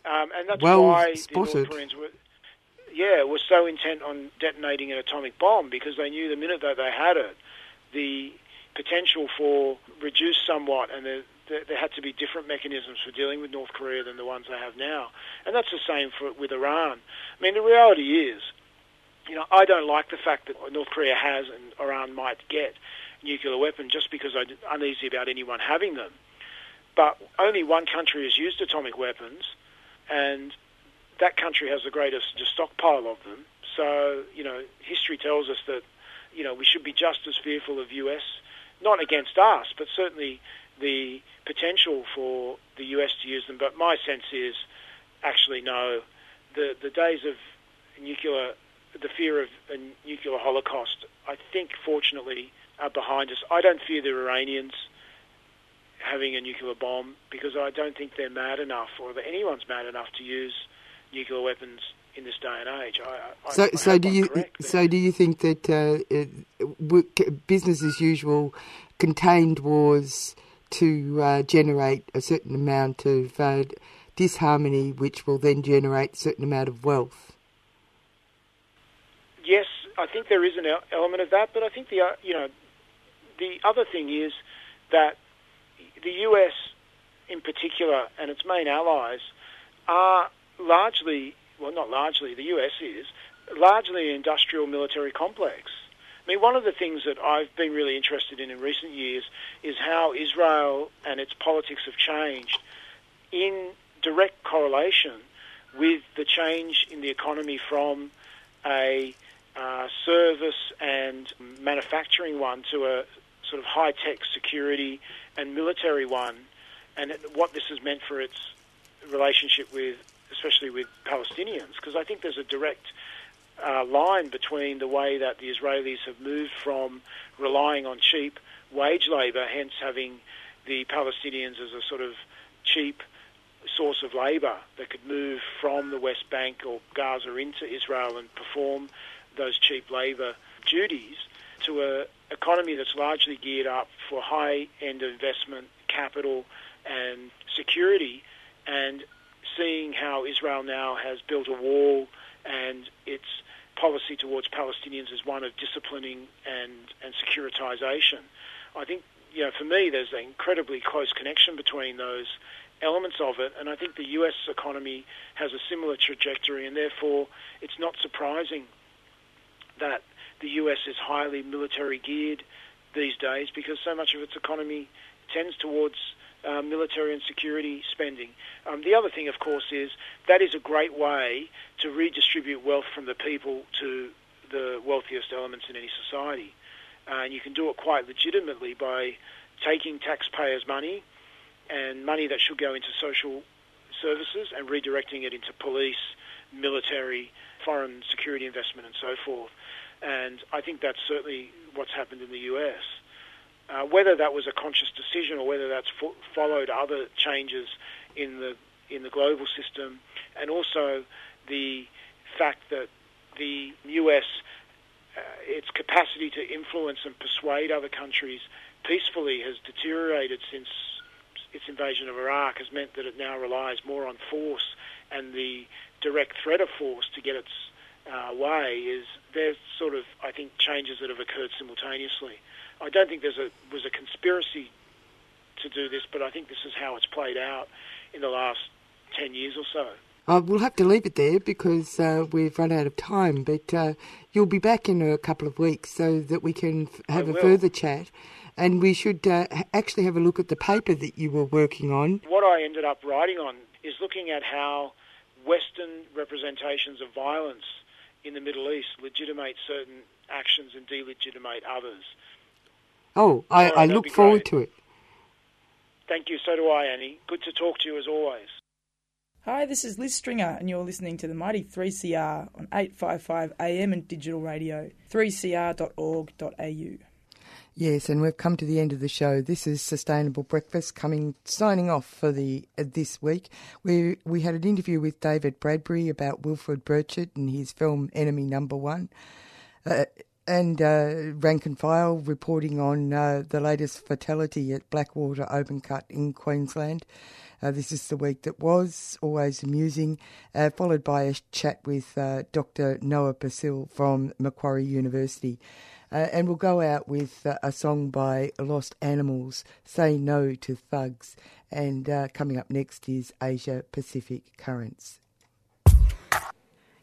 um, and that's well why spotted. The North Koreans were, yeah, were so intent on detonating an atomic bomb, because they knew the minute that they had it, the potential for reduced somewhat, and the there had to be different mechanisms for dealing with North Korea than the ones they have now. And that's the same for with Iran. I mean, the reality is, you know, I don't like the fact that North Korea has and Iran might get nuclear weapons just because I'm uneasy about anyone having them. But only one country has used atomic weapons, and that country has the greatest stockpile of them. So, you know, history tells us that, you know, we should be just as fearful of U S, not against us, but certainly the potential for the U S to use them. But my sense is, actually, no. The the days of nuclear, the fear of a nuclear holocaust, I think, fortunately, uh, behind us. I don't fear the Iranians having a nuclear bomb because I don't think they're mad enough or that anyone's mad enough to use nuclear weapons in this day and age. I, I, so, I so do you? Correct, so, do you think that uh, business as usual, contained wars to uh, generate a certain amount of uh, disharmony, which will then generate a certain amount of wealth? Yes, I think there is an element of that, but I think the uh, you know the other thing is that the U S in particular and its main allies are largely, well, not largely, the U S is largely an industrial military complex. I mean, one of the things that I've been really interested in in recent years is how Israel and its politics have changed in direct correlation with the change in the economy from a uh, service and manufacturing one to a sort of high-tech security and military one, and what this has meant for its relationship with, especially with Palestinians, because I think there's a direct uh, line between the way that the Israelis have moved from relying on cheap wage labour, hence having the Palestinians as a sort of cheap source of labour that could move from the West Bank or Gaza into Israel and perform those cheap labour duties, to a economy that's largely geared up for high-end investment, capital and security, and seeing how Israel now has built a wall and its policy towards Palestinians is one of disciplining and, and securitization. I think, you know, for me, there's an incredibly close connection between those elements of it, and I think the U S economy has a similar trajectory, and therefore it's not surprising that the U S is highly military geared these days because so much of its economy tends towards uh, military and security spending. Um, the other thing, of course, is that is a great way to redistribute wealth from the people to the wealthiest elements in any society. Uh, and you can do it quite legitimately by taking taxpayers' money and money that should go into social services and redirecting it into police, military, foreign security investment and so forth. And I think that's certainly what's happened in the U S. Uh, whether that was a conscious decision or whether that's fo- followed other changes in the in the global system, and also the fact that the U S, uh, its capacity to influence and persuade other countries peacefully has deteriorated since its invasion of Iraq, has meant that it now relies more on force, and the direct threat of force to get its Uh, way is there's sort of, I think, changes that have occurred simultaneously. I don't think there's a was a conspiracy to do this, but I think this is how it's played out in the last ten years or so. Uh, we'll have to leave it there because uh, we've run out of time, but uh, you'll be back in a couple of weeks so that we can f- have a further chat, and we should uh, actually have a look at the paper that you were working on. What I ended up writing on is looking at how Western representations of violence in the Middle East legitimate certain actions and delegitimate others. Oh, I, I look forward to it. Thank you, so do I, Annie. Good to talk to you as always. Hi, this is Liz Stringer, and you're listening to the mighty three C R on eight fifty-five A M and digital radio, three c r dot org dot a u. Yes, and we've come to the end of the show. This is Sustainable Breakfast coming, signing off for the uh, this week. We we had an interview with David Bradbury about Wilfred Burchett and his film Enemy Number One, uh, and uh, Rank and File reporting on uh, the latest fatality at Blackwater open cut in Queensland. Uh, this is the week that was, always amusing, uh, followed by a chat with uh, Doctor Noah Basile from Macquarie University. Uh, and we'll go out with uh, a song by Lost Animals, Say No to Thugs. And uh, coming up next is Asia Pacific Currents.